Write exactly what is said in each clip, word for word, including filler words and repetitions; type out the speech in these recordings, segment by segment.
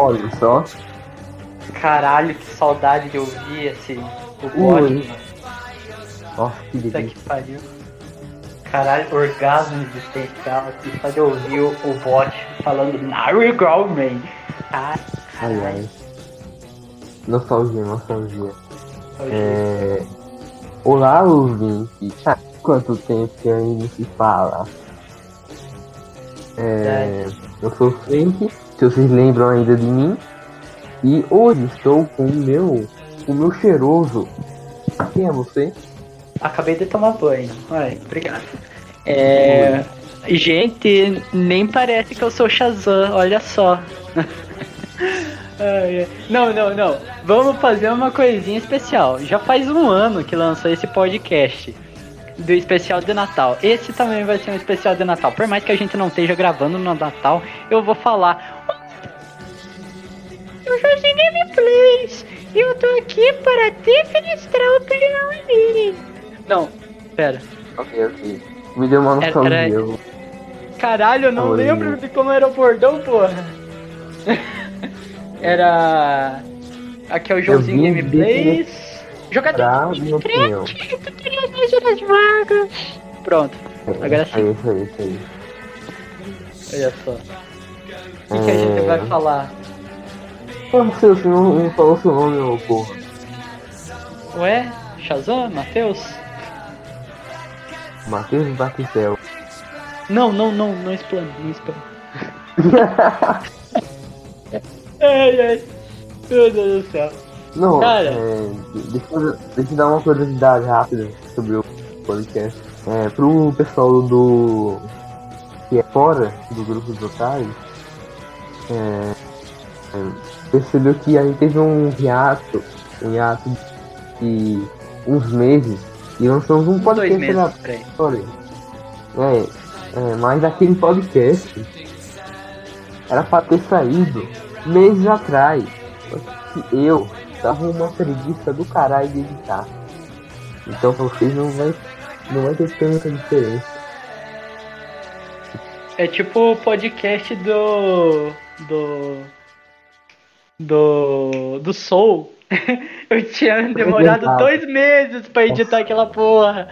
Olha só. Caralho, que saudade de ouvir esse o bode. Nossa, que delícia. Puta que pariu. Caralho, orgasmo de textal aqui, só de ouvir o, o bode falando now we go, man. Ai, ai. Nostalgia, nostalgia. É... Olá, ouvinte. Há quanto tempo que ainda se fala? É... Eu sou o Frank. Se vocês lembram ainda de mim. E hoje estou com o meu, o meu cheiroso. Quem é você? Acabei de tomar banho. Ai, obrigado. É... Gente, nem parece que eu sou Shazam, olha só. Não, não, não. Vamos fazer uma coisinha especial. Já faz um ano que lançou esse podcast do especial de Natal. Esse também vai ser um especial de Natal. Por mais que a gente não esteja gravando no Natal, eu vou falar. Eu sou de Gameplays. Eu tô aqui para defenestrar a opinião dele. Não, pera. Ok, ok. Me deu uma noção era, era... de Caralho, eu não Oi. lembro de como era o bordão, porra. Era... Aqui é o Joãozinho Gameplays. Jogador de Minecraft, eu queria duas horas vagas. Pronto, é, agora sim. É isso, é isso, é isso. Olha só. O que, é... que a gente vai falar? Como se você não falou seu nome, ô porra? Ué? Shazam? Matheus? Matheus Batistel. Não, não, não, não explana, não explana. Ai, ai. Meu Deus do céu. Não, é, deixa, deixa eu dar uma curiosidade rápida sobre o podcast. É, pro pessoal do que é fora do grupo dos otários, é, é, percebeu que a gente teve um hiato, um hiato de uns meses e lançamos um podcast. Dois meses, peraí. É, é, mas aquele podcast era pra ter saído meses atrás. Que eu tava uma preguiça do caralho de editar. Então pra vocês não vai, não vai ter tanta diferença. É tipo o podcast do... Do... Do... Do Soul. Eu tinha demorado é dois meses pra editar. Nossa. Aquela porra.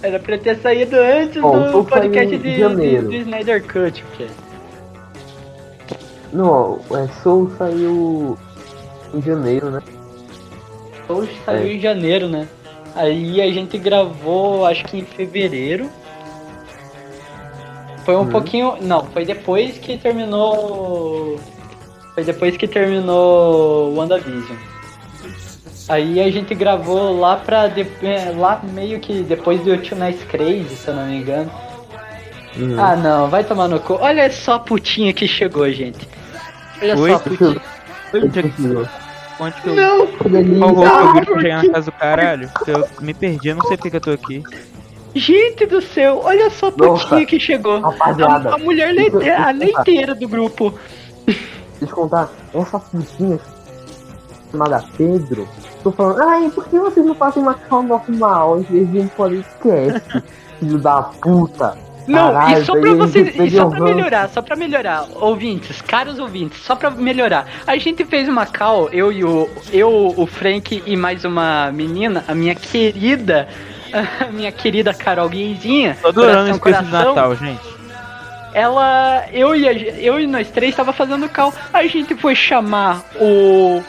Era pra ter saído antes. Bom, do podcast de, de, de Snyder Cut, porque... Não, é, Soul saiu em janeiro, né? Soul saiu é. em janeiro, né? Aí a gente gravou, acho que em fevereiro. Foi um hum. pouquinho... Não, foi depois que terminou... Foi depois que terminou WandaVision. Aí a gente gravou lá pra... De... Lá meio que depois do Two Nights Crazy, se eu não me engano. Hum. Ah, não, vai tomar no cu. Olha só a putinha que chegou, gente. Olha Oi, só a putinha. Onde que eu... Não! Qual o grupo chegar na casa do caralho? Eu me perdi, eu não sei porque eu tô aqui. Gente do céu, olha só a putinha. Nossa, que chegou. A, a mulher leite... a leiteira do grupo. Deixa eu contar, essa putinha chamada Pedro. Tô falando, ai, por que vocês não fazem uma calma normal em vez de um podcast? Filho da puta. Não, caralho, e só pra vocês, e só pra melhorar, só pra melhorar, ouvintes, caros ouvintes, só pra melhorar. A gente fez uma call, eu e o, eu, o Frank e mais uma menina, a minha querida, a minha querida Carol Guizinha. Tô adorando esse coração de Natal, gente. Ela, eu e, a, eu e nós três tava fazendo call, a gente foi chamar o,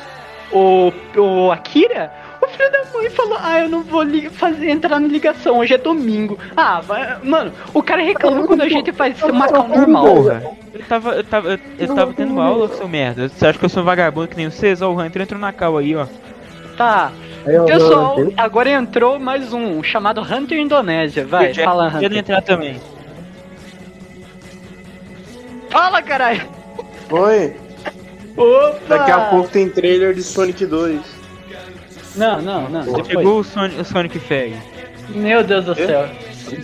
o, o Akira. O filho da mãe falou, ah, eu não vou li- fazer, entrar na ligação, hoje é domingo. Ah, vai, mano, o cara reclama quando a gente faz uma call normal. Eu tava, eu tava, eu, eu tava tendo uma aula, seu merda. Você acha que eu sou um vagabundo que nem vocês? Ó, o Hunter entrou na call aí, ó. Tá, pessoal, agora entrou mais um, chamado Hunter Indonésia. Vai, eu já, fala, Hunter. Eu entrar também. Fala, caralho! Oi! Opa! Daqui a pouco tem trailer de Sonic dois. Não, não, não. Você pegou o Sonic, o Sonic Fag. Meu Deus do céu.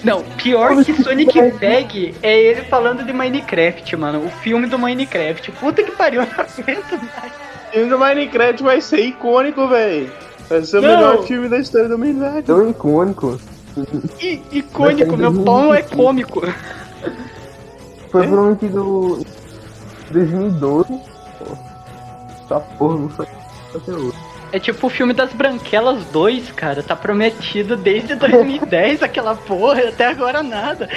Não, pior que Sonic Fag é ele falando de Minecraft, mano. O filme do Minecraft. Puta que pariu, não aguento mais. O filme do Minecraft vai ser icônico, velho. Vai ser o não. melhor filme da história da humanidade. Tão icônico. I, icônico, meu pão é cômico. Foi provavelmente do dois mil e doze. Essa porra não foi até hoje. É tipo o filme das Branquelas dois, cara. Tá prometido desde dois mil e dez aquela porra, até agora nada.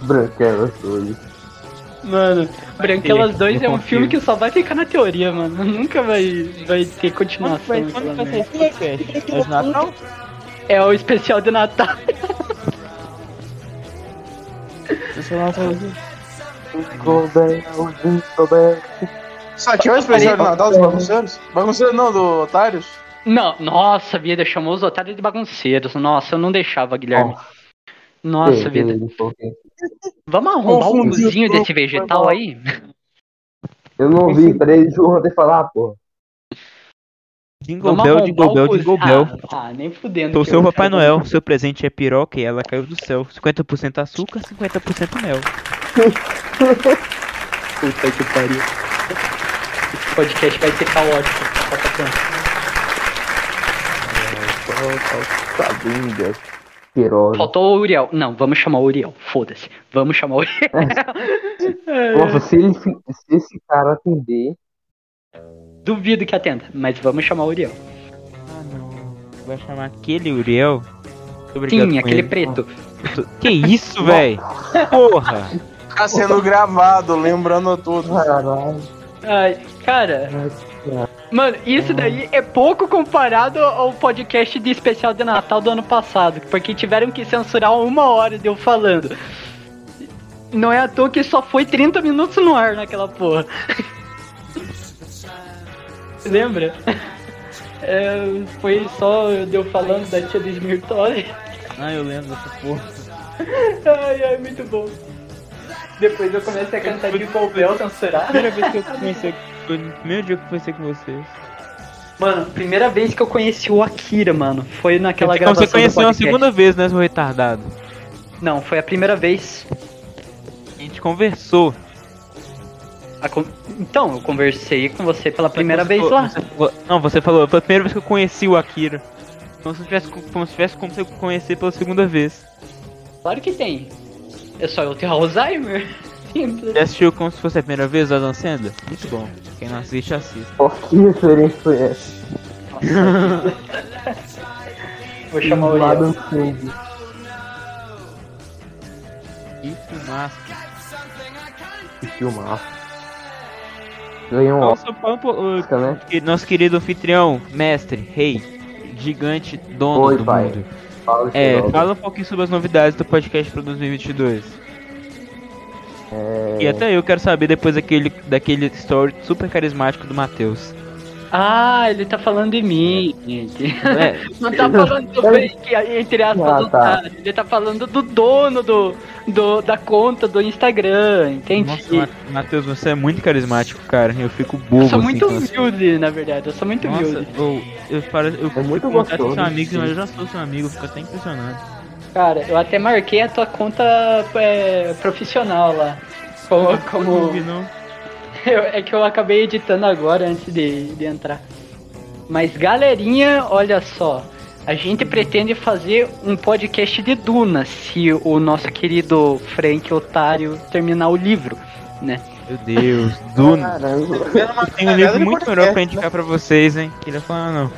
Branquelas dois. Mano, Branquelas dois é um filme que só vai ficar na teoria, mano. Nunca vai, vai ter continuação. Mas quando vai sair podcast? É de Natal? É o especial de Natal. Só tinha o especial de Natal dos bagunceiros? Bagunceiros não, do Otários? Não, nossa vida, chamou os otários de bagunceiros. Nossa, eu não deixava, Guilherme. Nossa vida. Vamos arrumar um cozinho desse vegetal aí? Eu não ouvi, peraí, deixa o Hunter falar, porra. Jingle Bell, Jingle Bell, Jingle Bell. Ah, ah, nem fudendo. Sou seu Papai Noel, seu presente é piroca e ela caiu do céu. cinquenta por cento açúcar, cinquenta por cento mel. Puta que pariu. Esse podcast vai ser caótico. Sabinha, piroca. Faltou o Uriel. Não, vamos chamar o Uriel. Foda-se. Vamos chamar o Uriel. Nossa, se, ele, se esse cara atender... Duvido que atenda, mas vamos chamar o Uriel. Ah, não. Vai chamar aquele Uriel? Obrigado. Sim, aquele ele. preto. Que isso, véi? Porra! Tá sendo gravado, lembrando tudo. Ai, cara. Mano, isso daí é pouco comparado ao podcast de especial de Natal do ano passado, porque tiveram que censurar uma hora de eu falando. Não é à toa que só foi trinta minutos no ar naquela porra. Lembra? É, foi só eu falando da tia do Esmirtório. Ah, eu lembro dessa porra. Ai, ai, muito bom. Depois eu comecei a cantar de Colbel censurado. Primeira vez que eu comecei, foi no primeiro dia que eu comecei com vocês. Mano, primeira vez que eu conheci o Akira, mano. Foi naquela então, gravação. Você conheceu a segunda vez, né, seu retardado? Não, foi a primeira vez. A gente conversou. Então, eu conversei com você pela primeira você vez falou, lá. Você falou, não, você falou, foi a primeira vez que eu conheci o Akira. Como se tivesse como se tivesse como se eu conhecer pela segunda vez. Claro que tem. É só eu ter Alzheimer. Simples. Você assistiu como se fosse a primeira vez, Adam Sandler? Muito bom. Quem não assiste, assiste. Oh, que referência foi essa? Vou chamar o Adam Sandler. Que filmaço. Que filmaço. Um Nossa, pampo, o, né? Nosso querido anfitrião, mestre, rei, gigante, dono Oi, do pai. mundo. Fala, é, fala um pouquinho sobre as novidades do podcast para dois mil e vinte e dois. É... E até eu quero saber depois daquele, daquele story super carismático do Matheus. Ah, ele tá falando de mim, gente. É. Não tá falando do fake, entre aspas, ah, tá. Ele tá falando do dono do, do, da conta do Instagram, entendi. Nossa, Matheus, você é muito carismático, cara. Eu fico bobo. Eu sou muito assim, humilde, assim. Na verdade. Eu sou muito Nossa, humilde. Eu, eu, eu, eu é muito gostoso, com seu amigo, sim. Mas eu já sou seu amigo, fico até impressionado. Cara, eu até marquei a tua conta é, profissional lá. Como... como... Eu, é que eu acabei editando agora antes de, de entrar. Mas galerinha, olha só. A gente pretende fazer um podcast de Duna, se o nosso querido Frank Otário terminar o livro, né? Meu Deus, Duna. Caramba. Tem um livro muito melhor pra indicar pra vocês, hein? Queria falar não.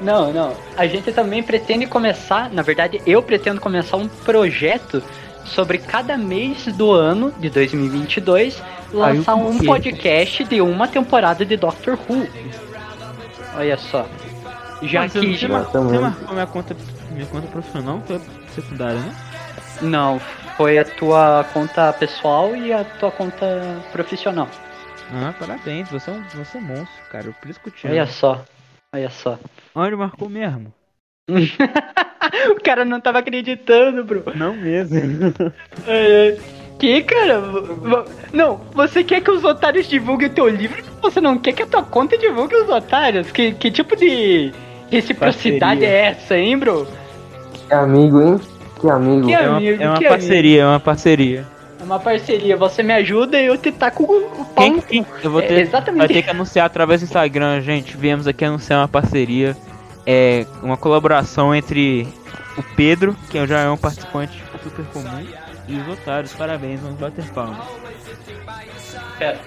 Não, não. A gente também pretende começar, na verdade eu pretendo começar um projeto sobre cada mês do ano de dois mil e vinte e dois lançar um podcast de uma temporada de Doctor Who. Olha só. Já Mas que já você marcou minha conta, minha conta profissional foi secundária, né? Não, foi a tua conta pessoal e a tua conta profissional. Ah, parabéns, você é um, você é um monstro, cara. Eu por isso que eu te amo. Olha só. Olha só. Onde marcou mesmo? O cara não tava acreditando, bro. Não mesmo. É, é. quê, cara? Não, você quer que os otários divulguem o teu livro, mas você não quer que a tua conta divulgue os otários? Que, que tipo de reciprocidade parceria é essa, hein, bro? Que amigo, hein? Que amigo. Que amigo, é uma, é uma que parceria, amigo. é uma parceria. É uma parceria, você me ajuda e eu te taco o pau no cu. Eu vou ter, é, exatamente. Vai ter que anunciar através do Instagram, gente. Viemos aqui anunciar uma parceria, é uma colaboração entre o Pedro, que já é um participante super comum, e os otários. Parabéns, vamos bater palmas. Pera.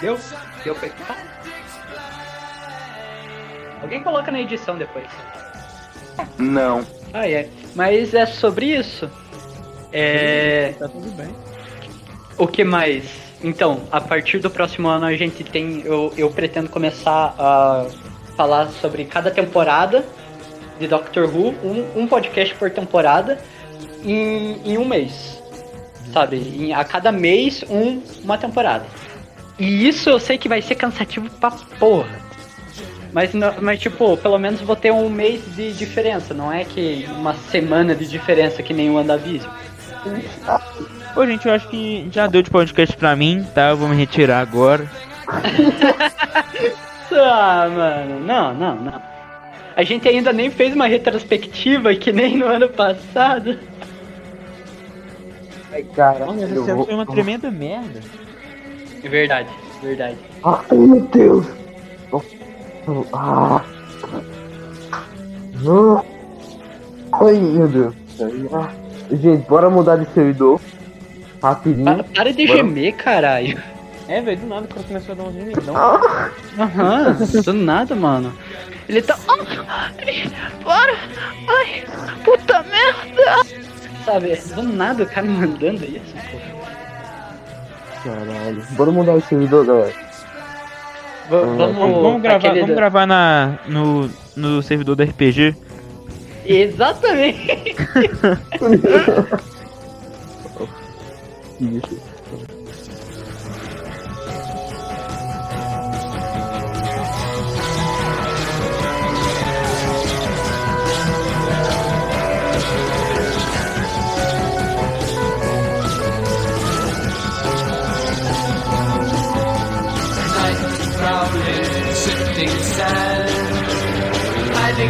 Deu? Deu pra editar? Alguém coloca na edição depois. Não. Ah, é. Mas é sobre isso? É... Tá tudo bem. O que mais? Então, a partir do próximo ano a gente tem... Eu, eu pretendo começar a falar sobre cada temporada de Doctor Who. Um, um podcast por temporada em, em um mês. Sabe? Em, a cada mês, um, uma temporada. E isso eu sei que vai ser cansativo pra porra. Mas, mas, tipo, pelo menos vou ter um mês de diferença. Não é que uma semana de diferença que nem o WandaVision. Ô, gente, eu acho que já deu de podcast pra mim, tá? Eu vou me retirar agora. Ah, mano. Não, não, não. A gente ainda nem fez uma retrospectiva que nem no ano passado. Ai, cara. Nossa, essa vou... foi uma tremenda merda. É verdade, verdade. Ai, meu Deus. Ah. Ah. Ai, meu Deus. Ah. Gente, bora mudar de servidor rapidinho. Para, para de bora. gemer, caralho. É, velho, do nada o cara começou a dar um gemidão. Aham, ah. uhum, do nada, mano. Ele tá... Bora! Ai, puta merda! Sabe, do nada o cara mandando isso, porra. Caralho, bora mudar de servidor, galera. V- vamos, vamos gravar, vamos gravar na, no, no servidor do R P G. Exatamente.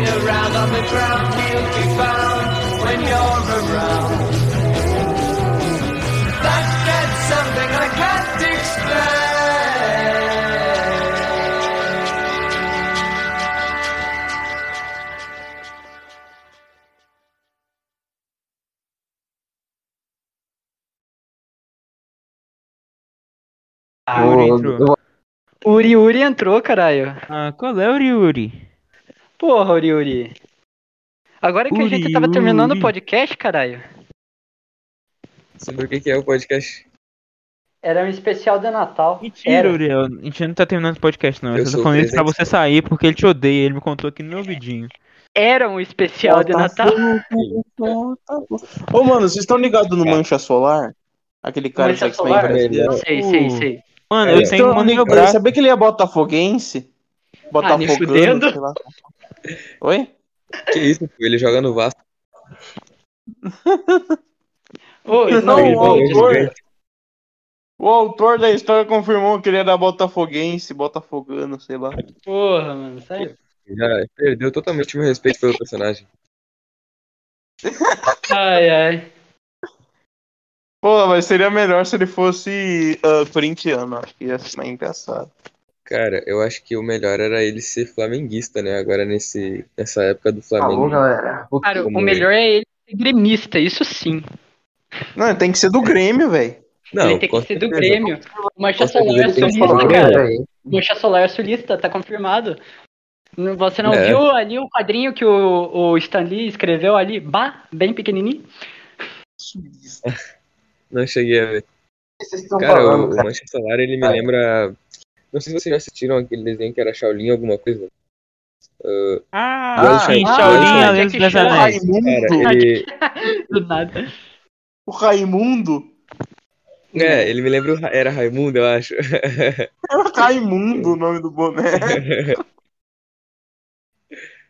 Around on the ground, he'll be found when you're around. That gets something I can't explain. Ah, Uri entrou. Uri, Uri entrou, caralho. Ah, qual é o Uri, Uri? Porra, Uri, Uri. Agora que Uri, a gente tava Uri. terminando o podcast, caralho. Sobre o que, que é o podcast? Era um especial de Natal. Mentira, Era. Uriel. A gente não tá terminando o podcast, não. Eu, eu tô falando isso pra você sair, porque ele te odeia. Ele me contou aqui no meu ouvidinho. Era um especial oh, de tá Natal. Ô, oh, mano, vocês estão ligados no Mancha Solar? Aquele cara Mancha que Solar? Brasileiro. Sei, sei, sei. Mano, eu tenho um amigo braço. Sabia que ele é botafoguense? Botafogo, ah, sei lá. Oi? Que isso, ele joga no Vasco. Oi, não, o, autor, o autor da história confirmou que ele era botafoguense, botafogano, sei lá. Porra, mano, sério? Já perdeu totalmente o meu respeito pelo personagem. Ai, ai. Pô, mas seria melhor se ele fosse uh, corintiano, acho que ia ser mais engraçado. Cara, eu acho que o melhor era ele ser flamenguista, né? Agora nesse, nessa época do Flamengo. Alô, galera. O cara, o melhor é ele ser gremista, isso sim. Não, ele tem que ser do Grêmio, velho. Ele tem que ser do Grêmio. O Mancha Solar é sulista, cara. O Mancha Solar é sulista, tá confirmado. Você não é. viu ali o quadrinho que o, o Stan Lee escreveu ali? Bah, bem pequenininho. Sulista. Não cheguei a ver. Cara, falando, o, o Mancha Solar, ele me lembra... Não sei se vocês já assistiram aquele desenho que era Shaolin alguma coisa. Uh, ah, sim, Shaolin. O Raimundo. Do nada. O Raimundo? É, ele me lembra... O Ra- era Raimundo, eu acho. Era Raimundo o nome do boneco.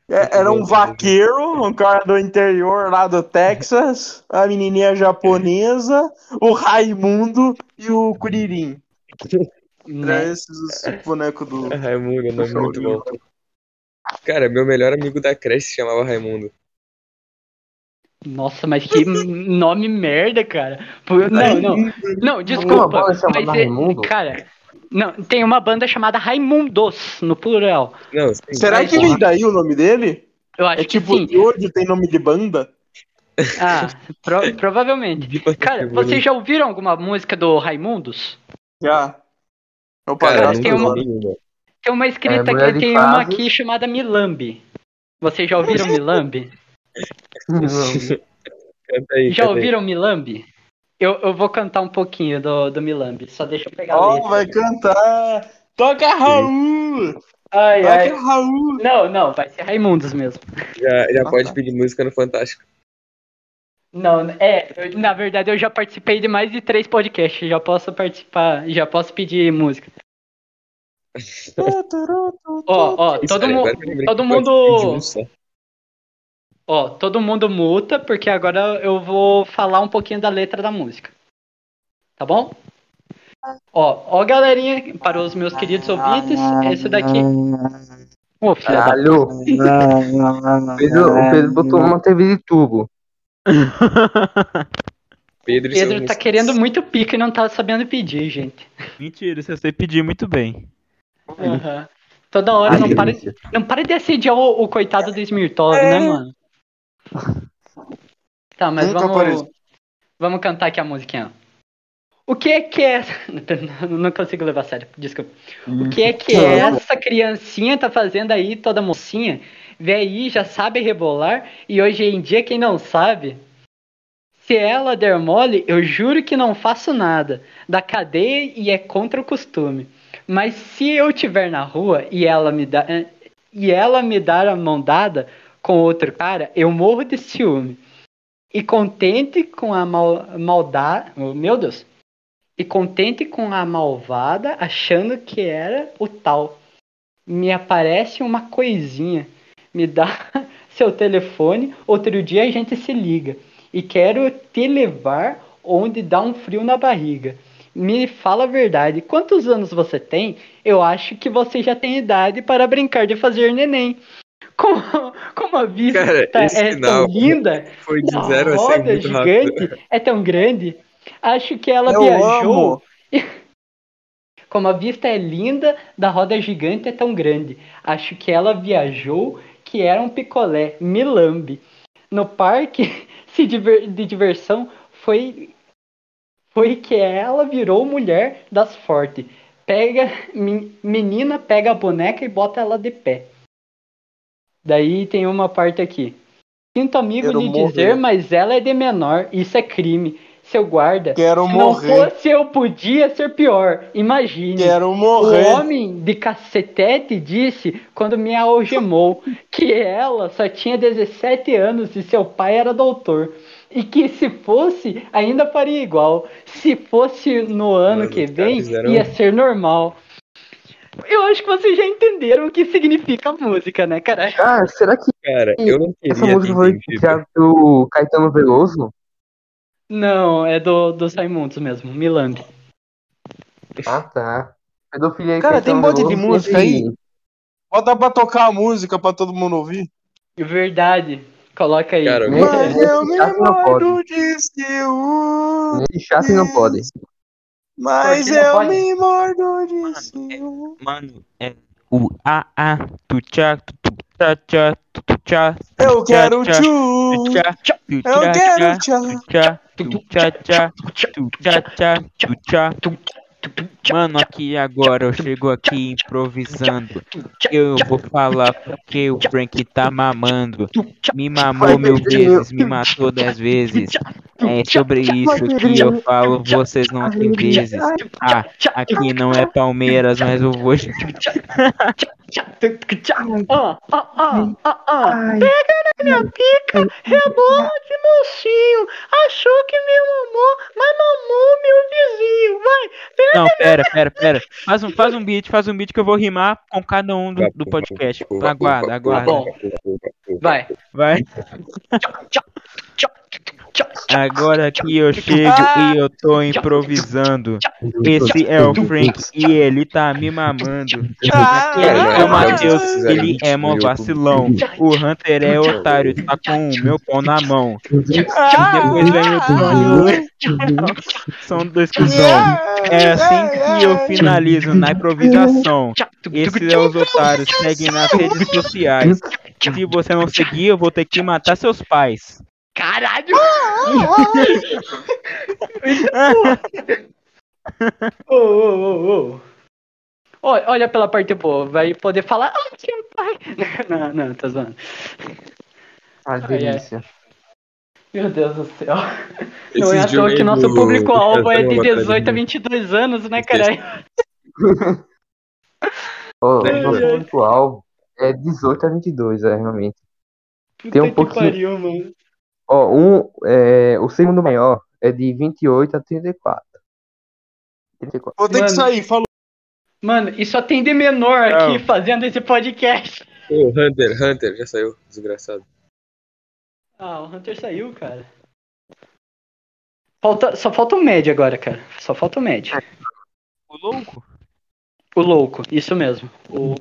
É, era um vaqueiro, um cara do interior lá do Texas, a menininha japonesa, o Raimundo e o Kuririn. Era esses os bonecos do... É, Raimundo, nome muito bom. Cara, meu melhor amigo da creche se chamava Raimundo. Nossa, mas que nome merda, cara. Não, não, não, desculpa. Não, mas, é, cara, não, tem uma banda chamada Raimundos, no plural. Não, será que vem daí o nome dele? Eu acho é tipo, que sim. Hoje tem nome de banda? Ah, pro- provavelmente. Cara, vocês já ouviram alguma música do Raimundos? Já. Eu cara, tem, uma, tem uma escrita é, aqui, tem fase. Uma aqui chamada Milambi. Vocês já ouviram Milambi? Aí, já ouviram Milambi? Eu, eu vou cantar um pouquinho do, do Milambi. Só deixa eu pegar oh, a letra. Vai cantar! Toca Raul! Ai, Toca ai. Raul! Não, não, vai ser Raimundos mesmo. Já, já ah, pode tá. pedir música no Fantástico. Não, é, eu, na verdade eu já participei de mais de três podcasts. Já posso participar, já posso pedir música. Ó, ó, oh, oh, todo, mu- todo mundo... Ó, oh, todo mundo muta, porque agora eu vou falar um pouquinho da letra da música. Tá bom? Ó, ó, galerinha, para os meus queridos ouvintes, esse daqui... Ô, oh, filha Alô. da... Pedro, o Pedro botou uma T V de tubo. Pedro, Pedro tá querendo muito pica e não tá sabendo pedir, gente. Mentira, se eu sei pedir muito bem. Aham. Uhum. Toda hora, não para, não para de assediar o, o coitado do Smirtov, é. né, mano? Tá, mas Nunca vamos apareceu. Vamos cantar aqui a musiquinha. O que é que é... Não consigo levar a sério, desculpa. O que é que é essa criancinha tá fazendo aí, toda mocinha? Vê aí, já sabe rebolar, e hoje em dia quem não sabe... Se ela der mole, eu juro que não faço nada. Da cadeia e é contra o costume. Mas se eu tiver na rua e ela me dá, e ela me dar a mão dada com outro cara, eu morro de ciúme. E contente com a mal, maldade... Meu Deus! E contente com a malvada, achando que era o tal. Me aparece uma coisinha. Me dá seu telefone, outro dia a gente se liga. E quero te levar onde dá um frio na barriga. Me fala a verdade, quantos anos você tem? Eu acho que você já tem idade para brincar de fazer neném. Como, como a vista Cara, é tão linda, foi de zero a roda é gigante rápido. É tão grande, acho que ela Eu viajou. Como a vista é linda, da roda gigante é tão grande, acho que ela viajou, que era um picolé, Milambi. No parque se diver, de diversão foi... Foi que ela virou mulher das fortes. Pega, menina, pega a boneca e bota ela de pé. Daí tem uma parte aqui. Sinto amigo Quero de morrer. dizer, mas ela é de menor. Isso é crime. Seu guarda. Quero Se morrer. não fosse eu, podia ser pior. Imagine. Quero morrer. O homem de cacetete disse quando me algemou que ela só tinha dezessete anos e seu pai era doutor. E que se fosse, ainda faria igual. Se fosse no ano Mano, que vem, fizeram... ia ser normal. Eu acho que vocês já entenderam o que significa a música, né, cara? Ah, será que cara, eu não essa música foi do Caetano Veloso? Não, é do, do Raimundos mesmo, Milambi. Ah, tá. Pedofilia cara, Caetano tem um monte de música aí. Bota pra tocar a música pra todo mundo ouvir. Verdade. Coloca aí. Cara, mas eu me mordo de ciúme. Nem chato não pode. Mas eu me mordo de ciúme. Mano, é o a-a, tu tchá, tu tchá, tchá, tu tchá. Eu quero tchu. Eu quero tchá. Tu tchá, tchá, tu tchá, tchá, tu tchá. Mano, aqui agora eu chego aqui improvisando. Eu vou falar porque o Frank tá mamando. Me mamou mil vezes, me matou dez vezes. É sobre isso que eu falo, vocês não acreditam. Ah, aqui não é Palmeiras, mas eu vou. Ó, ó, ó, ó, pega na minha pica, rebola de mocinho. Achou que me mamou, mas mamou meu vizinho. Vai, pega. Não, pera, pera, pera. Faz um, faz um beat, faz um beat que eu vou rimar com cada um do, do podcast. Aguarda, aguarda. Vai, vai. Agora que eu chego e eu tô improvisando. Esse é o Frank e ele tá me mamando. Aquele é o Matheus, ele é mó vacilão. O Hunter é otário, tá com o meu pau na mão. Depois vem o Tony. São dois cuzão. É assim que eu finalizo na improvisação. Esses é os otários, seguem nas redes sociais. Se você não seguir, eu vou ter que matar seus pais. Caralho! Oh, oh, oh. Olha, olha pela parte boa, vai poder falar. Oh, tio pai. Não, não, tá zoando. Ah, delícia. É. Meu Deus do céu. Esse não é à toa que nosso público-alvo é de dezoito a vinte e dois anos, né, caralho? Oh, é, nosso é. público-alvo é dezoito a vinte e dois, é, realmente. Puta Tem um que pouquinho... pariu, mano. Ó, oh, um, é, o segundo maior é de vinte e oito a trinta e quatro. trinta e quatro. Vou ter que sair, falou. Mano, e só tem de menor não. aqui fazendo esse podcast. O Hunter, Hunter, já saiu, desgraçado. Ah, o Hunter saiu, cara. Falta, só falta o médio agora, cara. Só falta o médio. O louco? O louco, isso mesmo. O,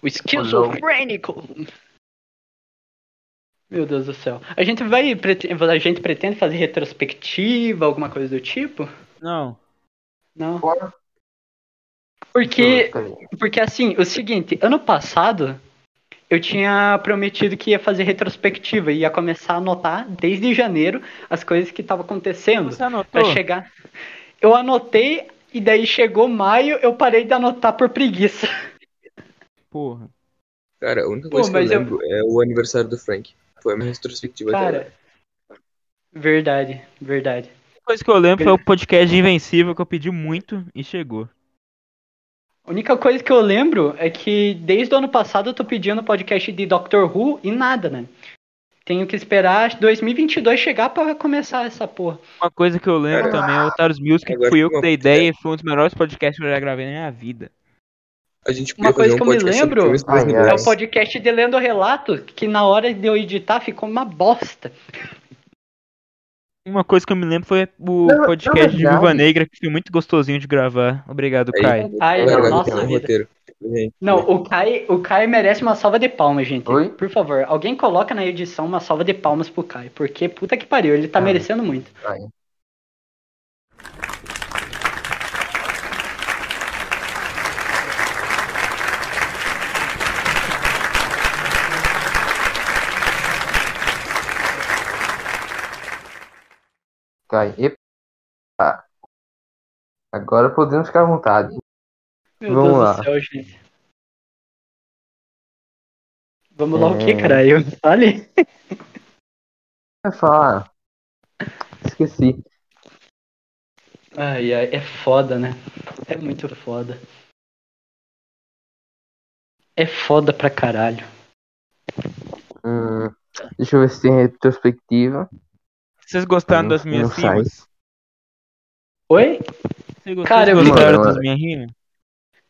o esquizofrênico. Meu Deus do céu. A gente vai. A gente pretende fazer retrospectiva, alguma coisa do tipo? Não. Não. Porque. Porque assim, o seguinte, ano passado eu tinha prometido que ia fazer retrospectiva e ia começar a anotar desde janeiro as coisas que estavam acontecendo. Você anotou? Pra chegar. Eu anotei e daí chegou maio, eu parei de anotar por preguiça. Porra. Cara, a única coisa Pô, que eu lembro eu... é o aniversário do Frank. Foi a minha retrospectiva. Cara, verdade, verdade. A coisa que eu lembro foi o podcast de Invencível, que eu pedi muito e chegou. A única coisa que eu lembro é que desde o ano passado eu tô pedindo podcast de Doctor Who e nada, né? Tenho que esperar dois mil e vinte e dois chegar pra começar essa porra. Uma coisa que eu lembro Cara, também é o Taros Music, que fui eu que dei ideia e foi um dos melhores podcasts que eu já gravei na minha vida. A gente Uma coisa um que eu me lembro é o podcast de Lendo Relato, que na hora de eu editar ficou uma bosta. Uma coisa que eu me lembro foi o não, podcast não, de Viva Negra, que foi muito gostosinho de gravar. Obrigado, aí, Kai. Ai, não, nossa vida. Não, o Kai, o Kai merece uma salva de palmas, gente. Oi? Por favor, alguém coloca na edição uma salva de palmas pro Kai, porque puta que pariu, ele tá ai, merecendo muito. Ai. Epa. Agora podemos ficar à vontade. Meu Vamos Deus lá. do céu, gente. Vamos é... lá o que, caralho? Fale. Vai falar. Esqueci. Ai, ai, é foda, né? É muito foda. É foda pra caralho. Hum, deixa eu ver se tem retrospectiva. Vocês gostaram das minhas rimas? Oi? Vocês gostaram Cara, das minhas rimas?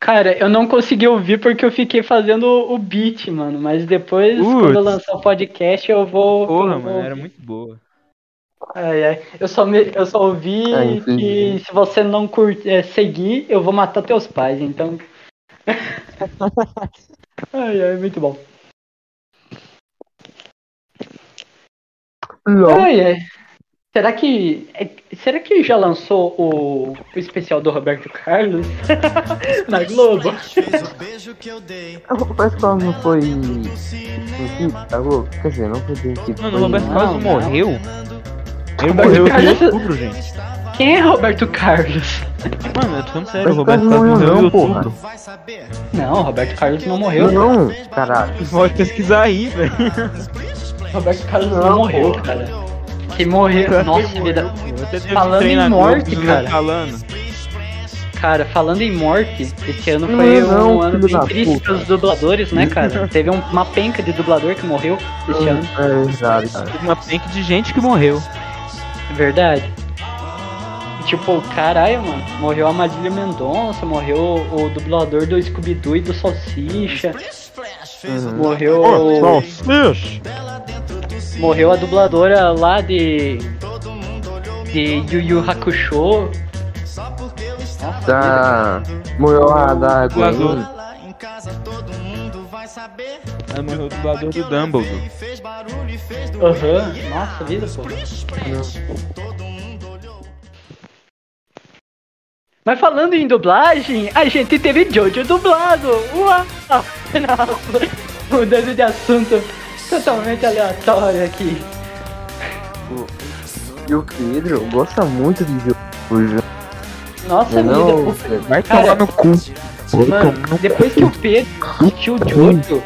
Cara, eu não consegui ouvir porque eu fiquei fazendo o beat, mano. Mas depois, Uts. quando eu lançar o podcast, eu vou... Porra, eu vou... mano, era muito boa. Ai, ai. Eu só, me... eu só ouvi ai, que se você não curte, é, seguir, eu vou matar teus pais, então... ai, ai, muito bom. Ai, ai. Será que. Será que já lançou o, o especial do Roberto Carlos? Na Globo? O Roberto Carlos não foi. Quer dizer, não foi demitido. Mano, o Roberto Carlos morreu? Ele morreu em outubro, gente. Quem é Roberto Carlos? Mano, eu tô falando sério, o Roberto Carlos morreu em outubro. Não, o Roberto Carlos não morreu. Não, caralho. Pode pesquisar aí, velho. Roberto Carlos não, não morreu, cara. Que morreu, nossa vida. Falando em morte, cara. Cara, falando em morte, esse ano foi não, não, um ano bem triste para os dubladores, né, cara? Teve um, uma penca de dublador que morreu esse ano. É, exato, cara. Teve uma penca de gente que morreu. Verdade. Tipo, caralho, mano, morreu a Marília Mendonça, morreu o, o dublador do Scooby-Doo e do Salsicha. Uhum. Morreu... Oh, Salsicha! Morreu a dubladora lá de... de Yu Yu Hakusho. Da... Morreu a da Gwen. Ah, morreu o dublador do Dumbledore. Aham, uhum. Nossa vida, pô. Mas falando em dublagem, a gente teve Jojo dublado! Uau! Não, mudando de assunto totalmente aleatório aqui. E o Pedro gosta muito de Jojo. Nossa não, vida, vai tomar no cu. Mano, depois que o Pedro assistiu o Jojo,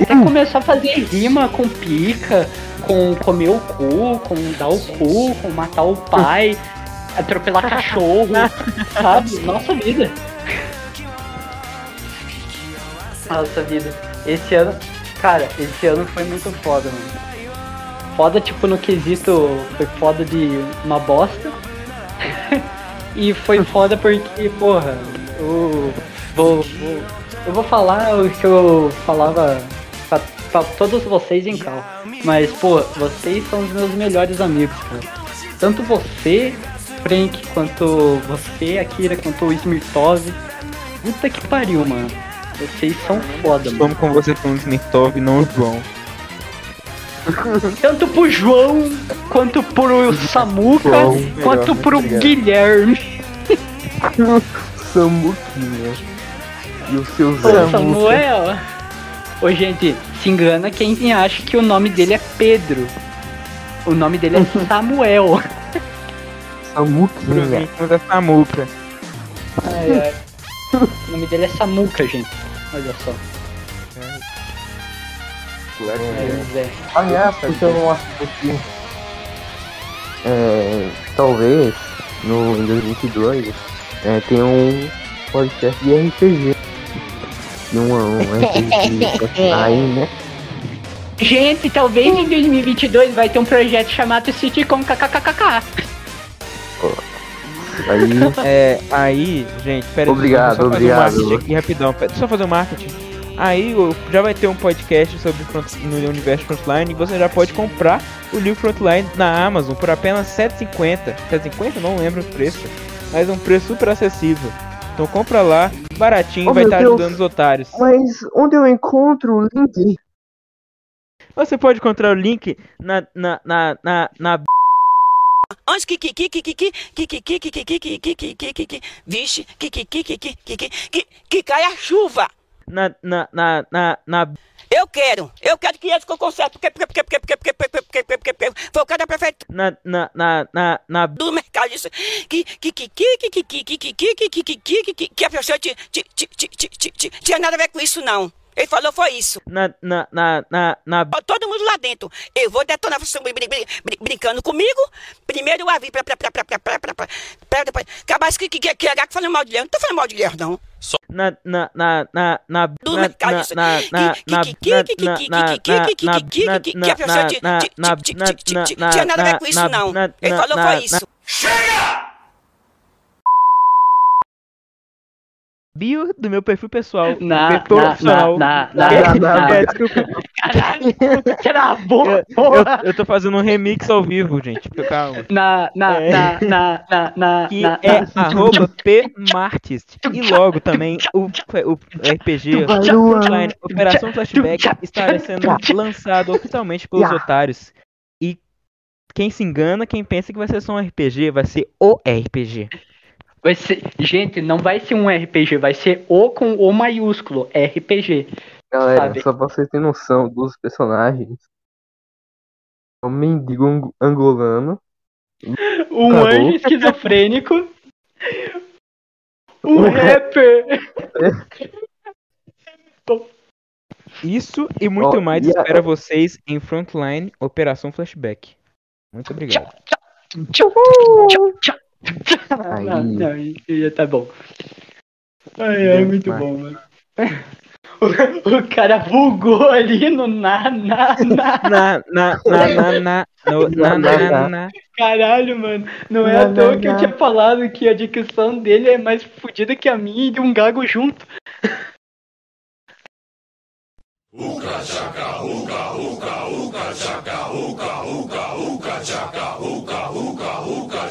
até começou a fazer rima com pica, com comer o cu, com dar o cu, com matar o pai, atropelar cachorro, sabe? Nossa vida. Nossa vida. Esse ano, cara, esse ano foi muito foda, mano. Foda, tipo, no quesito, foi foda de uma bosta. E foi foda porque, porra, eu vou, vou, eu vou falar o que eu falava pra, pra todos vocês em cal. Mas, pô, vocês são os meus melhores amigos, cara. Tanto você, Frank, quanto você, Akira, quanto o Smirtov. Puta que pariu, mano. Vocês são foda, mano. Vamos com você com o Smirtov, não o João. Tanto pro João, quanto pro Samuka, João, quanto melhor, pro Guilherme. Samuquinha. E o seu Samuel. Samuel. Ô, gente, se engana quem acha que o nome dele é Pedro. O nome dele é Samuel. Samuquinha. É Samuka. Ai, ai. O nome dele é Samuka, gente. Olha só. É, é. Aliás, eu não acho que é, talvez no em dois mil e vinte e dois é, tem um podcast de R P G. E um, um R P G aí, né? Gente, talvez em dois mil e vinte e dois vai ter um projeto chamado Sitcom K K K K. Aí, é, aí, gente, pera aí. Obrigado, só obrigado. Fazer um marketing aqui rapidão. Só fazer um marketing. Aí já vai ter um podcast sobre front, no universo Frontline, e você já pode comprar o livro Frontline na Amazon por apenas sete reais e cinquenta centavos. sete reais e cinquenta centavos? Não lembro o preço, mas é um preço super acessível. Então compra lá, baratinho, oh, vai estar tá ajudando os otários. Mas onde eu encontro o link? Você pode encontrar o link na... na... na... na... na... Onde que que que que que que que que que que que que que que que que vixe, que que que que que que que cai a chuva. Na, na, na, na, na... Eu quero, eu quero que eles com o conserto, porque, porque, porque, porque, porque, porque, porque, porque, porque, foi o cara da prefeitura. Na, na, na, na, na... Do mercado, isso. Que, que, que, que, que, que, que, que, que, que, que, que, que, que, que a pessoa te, te, te, te, te, te, te, tinha nada a ver com isso, não. Ele falou, foi isso. Na, na, na, na, na... Todo mundo lá dentro. Eu vou detonar vocês brincando comigo. Primeiro eu avi, pra, pra, pra, pra, pra, pra, pra, pra, pra, pra, acabar que, que, que, que, que, falando mal de Leandro. Não tô falando mal de Leandro, não. Na na na na na na na na na na tinha nada a ver com isso, não. Ele falou foi isso. Chega! Bio do meu perfil pessoal. Na na na Travou. Eu tô fazendo um remix ao vivo, gente. Calma. Na na na na na que é arroba pmartist. E logo também o R P G Operação Flashback estará sendo lançado oficialmente pelos otários. E quem se engana, quem pensa que vai ser só um R P G, vai ser o R P G. Vai ser, gente, não vai ser um R P G, vai ser O com O maiúsculo, R P G. Galera, sabe? Só pra vocês terem noção dos personagens. Um mendigo angolano. Um acabou. Anjo esquizofrênico. Um rapper. Isso e muito oh, mais yeah. Espera vocês em Frontline Operação Flashback. Muito obrigado. Tchau, tchau. Tchau, tchau. Aí. Não, não, já tá bom. Ai, é muito mais. Bom, mano. O, o cara bugou ali no na na na na na na na no, na na na. Caralho, mano. Não é na, à toa na, que eu na. tinha falado que a dicção dele é mais fodida que a minha e de um gago junto. Uca chaca, uca, uca, uca chaca, uca, uca, uca chaca, uca, uca, uca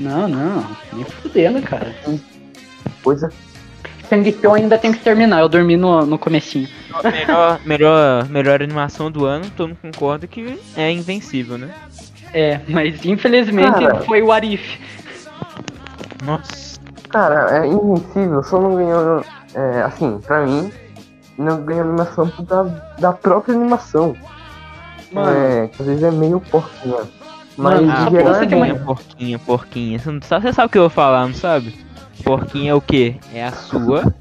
Não, não. Nem fudendo, cara. Pois é. Shang-Chi eu ainda tenho que terminar, eu dormi no, no comecinho. Melhor, melhor, melhor animação do ano, todo mundo concorda que é Invencível, né? É, mas infelizmente cara, foi o Arif. Nossa. Cara, é Invencível, só não ganhou, é, assim, pra mim, não ganhou animação da, da própria animação. Mano. É, às vezes é meio porco, mano. Mas mano, ah, geral, porquinha, é porquinha, porquinha. Só você sabe o que eu vou falar, não sabe? Porquinha é o quê? É a sua.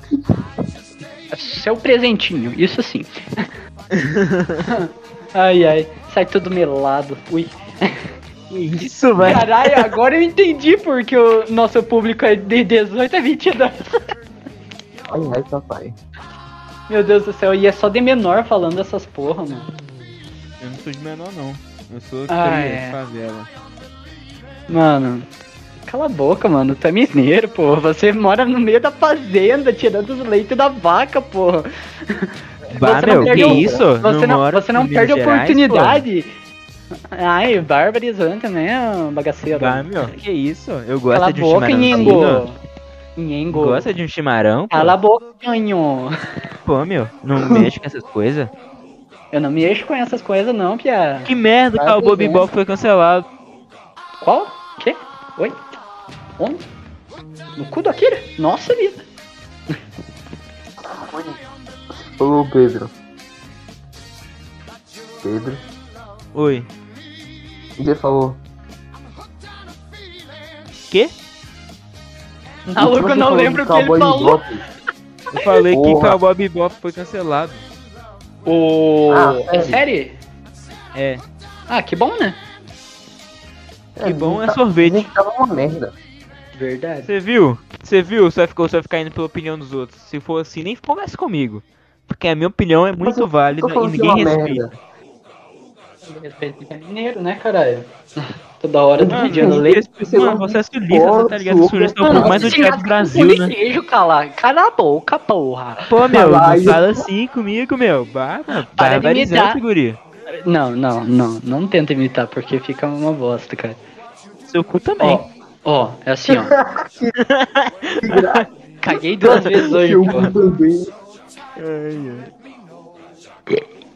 Seu presentinho, isso sim. Ai, ai, sai tudo melado. Ui. Isso, vai. Caralho, agora eu entendi porque o nosso público é de dezoito a vinte e dois. Ai, ai, papai. Meu Deus do céu, e é só de menor falando essas porra, mano. Eu não sou de menor, não. Eu sou de ah, é. favela. Mano, cala a boca, mano. Tu é mineiro, porra. Você mora no meio da fazenda, tirando os leitos da vaca, porra. Bah, meu, que o... isso? Você não, não, você não perde a oportunidade. Pô. Ai, barbarizante, né, bagaceiro? Ah, meu, que isso? Eu gosto Cala de um boca, chimarão. Nhengo. Gosta de um chimarão? Cala a boca, nhengo. Pô, meu, não mexo com essas coisas. Eu não mexo com essas coisas, não, Pia. Que merda, tá, o Bob Bob foi cancelado. Qual? Que? Oi? Onde? No cu do Akira? Nossa vida. Ô, Pedro. Pedro. Oi. Você falou. Quê? Maluco, eu não lembro o que ele falou. Eu falei Porra. que Cowboy Bebop foi cancelado. O... Ah, é série? É. Ah, que bom, né? É, que bom é sorvete. Tava uma merda. Verdade. Você viu? Você viu? Você vai ficar, você vai ficar indo pela opinião dos outros. Se for assim, nem converse comigo. Porque a minha opinião é muito eu válida e ninguém respeita. Merda. Respeito é mineiro, né, caralho? Toda hora do pedindo leite. Mano, você é sulista, você tá ligado? Sulista é o povo mais odiado do Brasil, né? Beijo, cala, cala a boca, porra. Pô, meu, não fala assim comigo, meu. Bah, mano, para de imitar. Não, não, não. Não tenta imitar, porque fica uma bosta, cara. Seu cu também. Ó, é assim, ó. Caguei duas vezes hoje, porra.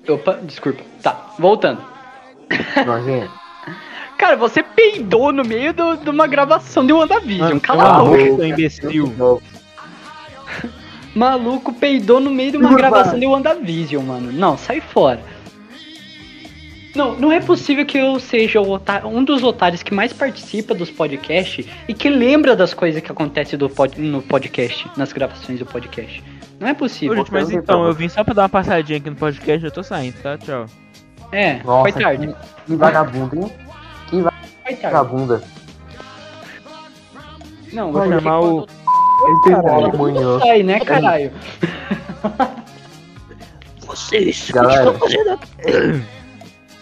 Opa, desculpa. Tá, voltando. Cara, você peidou no meio do, de uma gravação de WandaVision. Cala a boca, imbecil. Maluco peidou no meio de uma gravação de WandaVision, mano. Não, sai fora. Não, não é possível que eu seja o otário, um dos otários que mais participa dos podcasts e que lembra das coisas que acontecem do pod, no podcast, nas gravações do podcast. Não é possível. Gente, mas então, eu vim só pra dar uma passadinha aqui no podcast, eu tô saindo, tá? Tchau. É, nossa, foi tarde. Que, que vagabundo, hein? Que vagabunda. Não, vou chamar o... Ele sai, né, caralho? Vocês, o que estão fazendo aqui?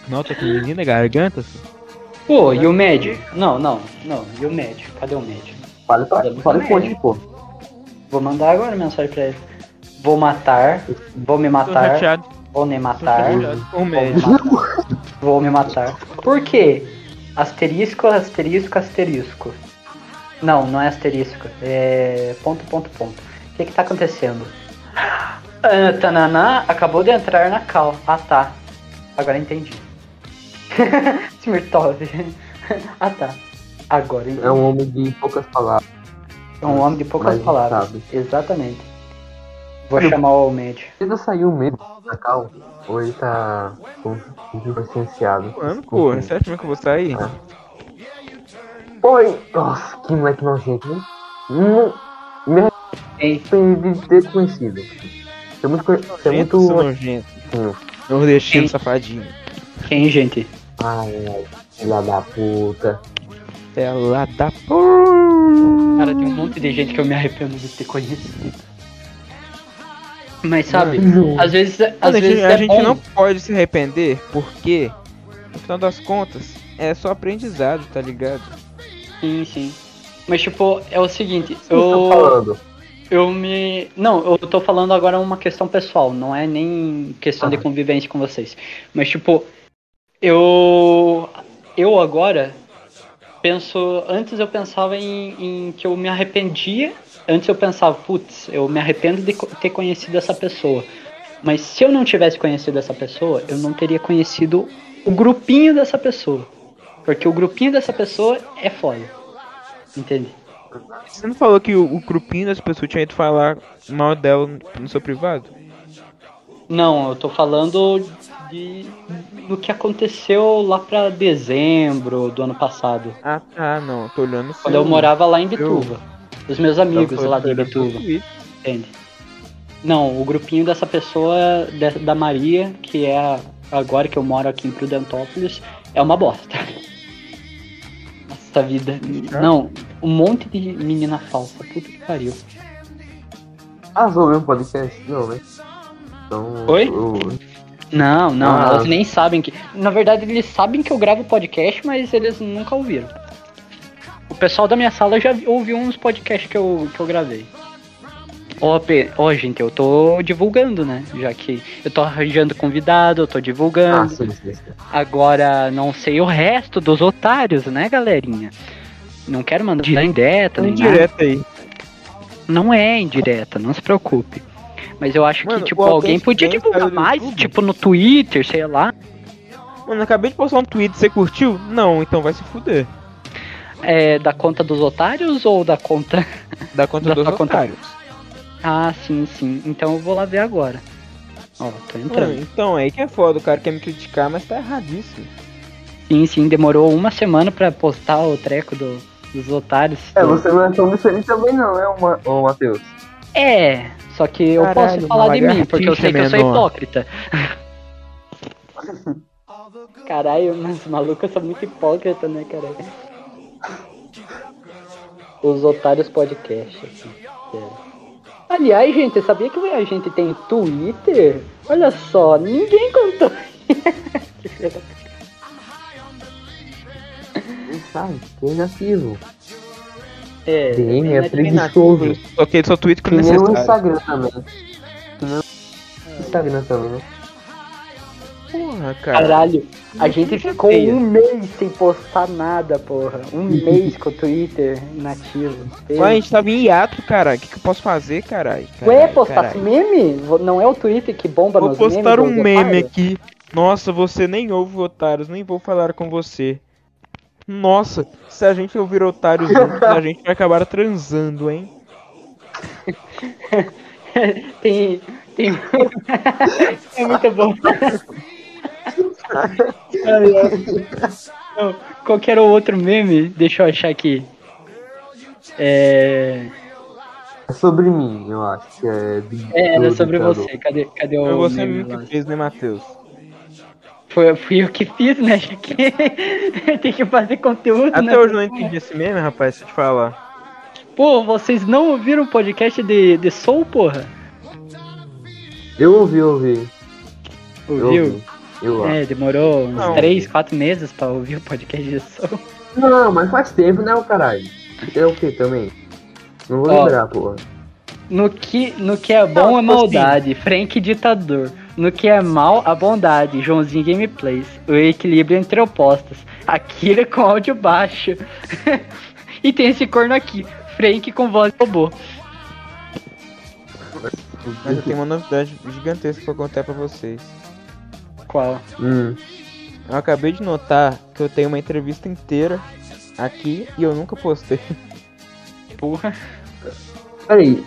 Nota que menina garganta. Pô, e o médico? Não, não, não. E o médico? Cadê o médico? Fala o ponte, pô. Vou mandar agora mensagem pra ele. Vou matar, vou me matar. Vou me matar, vou me matar, vou me matar. Por quê? Asterisco, asterisco, asterisco. Não, não é asterisco. É ponto, ponto, ponto. O que que tá acontecendo? Ah, Tananá acabou de entrar na cal. Ah, tá. Agora entendi. Ah, tá. Agora entendi. É um homem de poucas palavras. É um homem de poucas Mas palavras. Sabe. Exatamente. Vou chamar o médico. Ainda saiu o médico da cal, ou ele tá licenciado. Mano, pô, é certo mesmo que eu vou sair? Ah. Oi! Nossa, que moleque nojento, hein? Não... Me arrependo de ter conhecido. É muito... Nojento, é muito... nojento. Nordestino, safadinho. Quem, gente? Ai, ai, filha da puta. Filha da puta. Cara, tem um monte de gente que eu me arrependo de ter conhecido. Mas sabe, não. às vezes, às a vezes gente, é a gente não pode se arrepender, porque, no final das contas, é só aprendizado, tá ligado? Sim, sim. Mas tipo, é o seguinte, eu... Tá falando? Eu me... Não, eu tô falando agora uma questão pessoal, não é nem questão ah. de convivência com vocês. Mas tipo, eu... Eu agora penso... Antes eu pensava em, em que eu me arrependia. Antes eu pensava, putz, eu me arrependo de ter conhecido essa pessoa. Mas se eu não tivesse conhecido essa pessoa, eu não teria conhecido o grupinho dessa pessoa. Porque o grupinho dessa pessoa é foda. Entende? Você não falou que o, o grupinho dessa pessoa tinha ido falar mal dela no seu privado? Não, eu tô falando de, do que aconteceu lá pra dezembro do ano passado. Ah, tá, não, tô olhando... Quando eu morava lá em Bituva, eu... os meus amigos então, lá de Bituva, entende? Não, o grupinho dessa pessoa, da Maria, que é agora que eu moro aqui em Prudentópolis, é uma bosta. Nossa vida, não, um monte de menina falsa, puta que pariu. Arrasou mesmo o podcast, não, né? Então, oi? Eu... Não, não, ah. elas nem sabem que... Na verdade, eles sabem que eu gravo podcast, mas eles nunca ouviram. O pessoal da minha sala já ouviu uns podcasts que eu, que eu gravei. Ó, oh, P... oh, gente, eu tô divulgando, né? Já que eu tô arranjando convidado, eu tô divulgando. Ah, sim, sim, sim. Agora, não sei o resto dos otários, né, galerinha? Não quero mandar indireta, nem nada. Aí. Não é indireta, não se preocupe. Mas eu acho mano, que, tipo, alguém podia divulgar mais, YouTube? Tipo, no Twitter, sei lá. Mano, eu acabei de postar um tweet, você curtiu? Não, então vai se fuder. É da conta dos otários ou da conta... Da conta da dos otários. Conta... Ah, sim, sim. Então eu vou lá ver agora. Ó, tô entrando. Mano, então, aí que é foda, o cara quer me criticar, mas tá erradíssimo. Sim, sim, demorou uma semana pra postar o treco do, dos otários. É, você não é tão diferente também não, né, ô Matheus? É... Só que eu Caralho, posso falar de mim, porque eu sei que eu sou hipócrita. Caralho, mas maluco, eu sou muito hipócrita, né, caralho? Os Otários Podcast. Assim. É. Aliás, gente, sabia que a gente tem Twitter? Olha só, ninguém contou. Sabe, que negativo. É, sim, é preguiçoso. Ok, só tweet que necessário. E no Instagram também. No Instagram também, né? Porra, cara. Caralho, a que gente que ficou feia. um mês sem postar nada, porra. Um mês com o Twitter inativo. Ué, a gente tava em hiato, cara. O que, que eu posso fazer, caralho? Ué, postar meme? Não é o Twitter que bomba nos memes? Vou postar um meme aqui. Nossa, você nem ouve, otários. Nem vou falar com você. Nossa, se a gente ouvir otários juntos, a gente vai acabar transando, hein? tem... tem... é muito bom. Não, qual que era o outro meme? Deixa eu achar aqui. É... é sobre mim, eu acho. É, é era sobre você. Cadê, cadê o Foi você mesmo que fez, né, Matheus? Foi, fui eu que fiz, né? Que... tem que fazer conteúdo, Até né? Até hoje eu não entendi esse meme, rapaz, se eu te falar. Pô, vocês não ouviram o podcast de, de Soul, porra? Eu ouvi, ouvi. Ouviu? Eu ouvi. É, demorou uns não, três, quatro meses pra ouvir o podcast de Soul. Não, mas faz tempo, né, o caralho? É o que também? Não vou Ó, lembrar, porra. No que, no que é bom não, é maldade, assim. Frank ditador. No que é mal, a bondade, Joãozinho Gameplays, o equilíbrio entre opostas, Akira com áudio baixo, e tem esse corno aqui, Frank com voz robô. Mas eu tenho uma novidade gigantesca pra contar pra vocês. Qual? Hum. Eu acabei de notar que eu tenho uma entrevista inteira aqui e eu nunca postei. Porra. Peraí,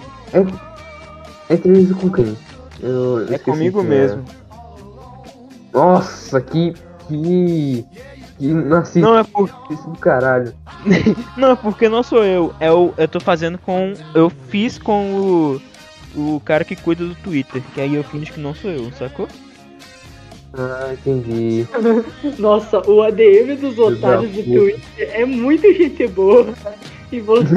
é entrevista com quem? Eu, eu é comigo que, mesmo. Nossa, que. Que. que nasci, não é porque. Isso do caralho. Não, é porque não sou eu. É o, eu tô fazendo com. Eu fiz com o. O cara que cuida do Twitter. Que aí eu finjo que não sou eu, sacou? Ah, entendi. Nossa, o A D M dos otários do Twitter é muita gente boa. E você.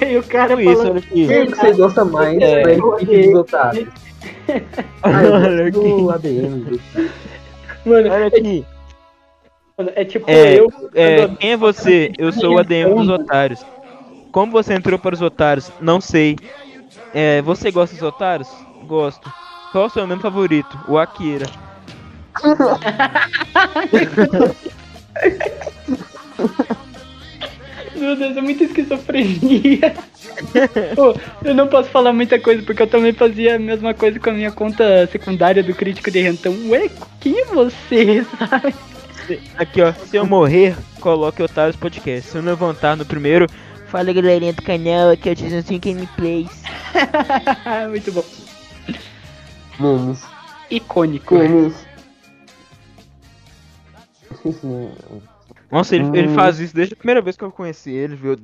Daí o cara isso, fala que você gosta mais é, da equipe dos otários. Olha aqui. O A D M. Mano, olha aqui. É, é tipo é, eu. É, quem é você? Eu sou o A D M dos otários. Como você entrou para os otários? Não sei. É, você gosta dos otários? Gosto. Qual é o seu nome favorito? O Akira. Meu Deus, é muita esquizofrenia. Pô, eu não posso falar muita coisa, porque eu também fazia a mesma coisa com a minha conta secundária do Crítico de Rentão. Ué, quem é você, sabe? Aqui, ó. Se eu morrer, coloque Otários Podcast. Se eu levantar no primeiro, fala, galerinha do canal, aqui é o Tizinho Gameplays. Muito bom. Memes. Icônico. Memes. Nossa, ele, hum. ele faz isso desde a primeira vez que eu conheci ele, viu?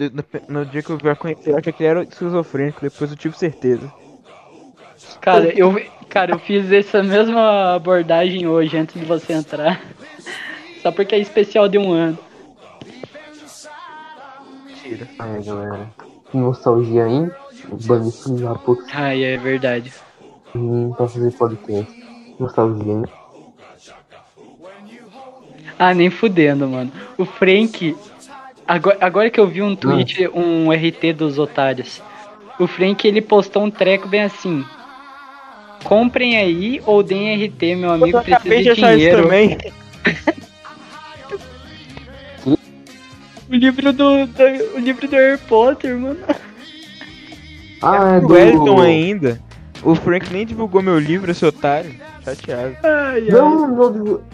No, no dia que eu vi a conhecer, eu achei que ele era esquizofrênico, depois eu tive certeza. Cara, eu, cara, eu fiz essa mesma abordagem hoje, antes de você entrar. Só porque é especial de um ano. Tira. Ai, galera. Que nostalgia, hein? O banho já pouco. Ai, é verdade. Hum, pra fazer podcast. Nostalgia, hein? Ah, nem fudendo, mano. O Frank... Agora, agora que eu vi um tweet, ah. um R T dos otários. O Frank, ele postou um treco bem assim... Comprem aí ou deem R T, meu amigo, precisa de dinheiro. Também. O livro do, do... O livro do Harry Potter, mano. Ah, é do... Wellington ainda. O Frank nem divulgou meu livro, esse otário. Chateado. Ai, ai. Não, não divulgou.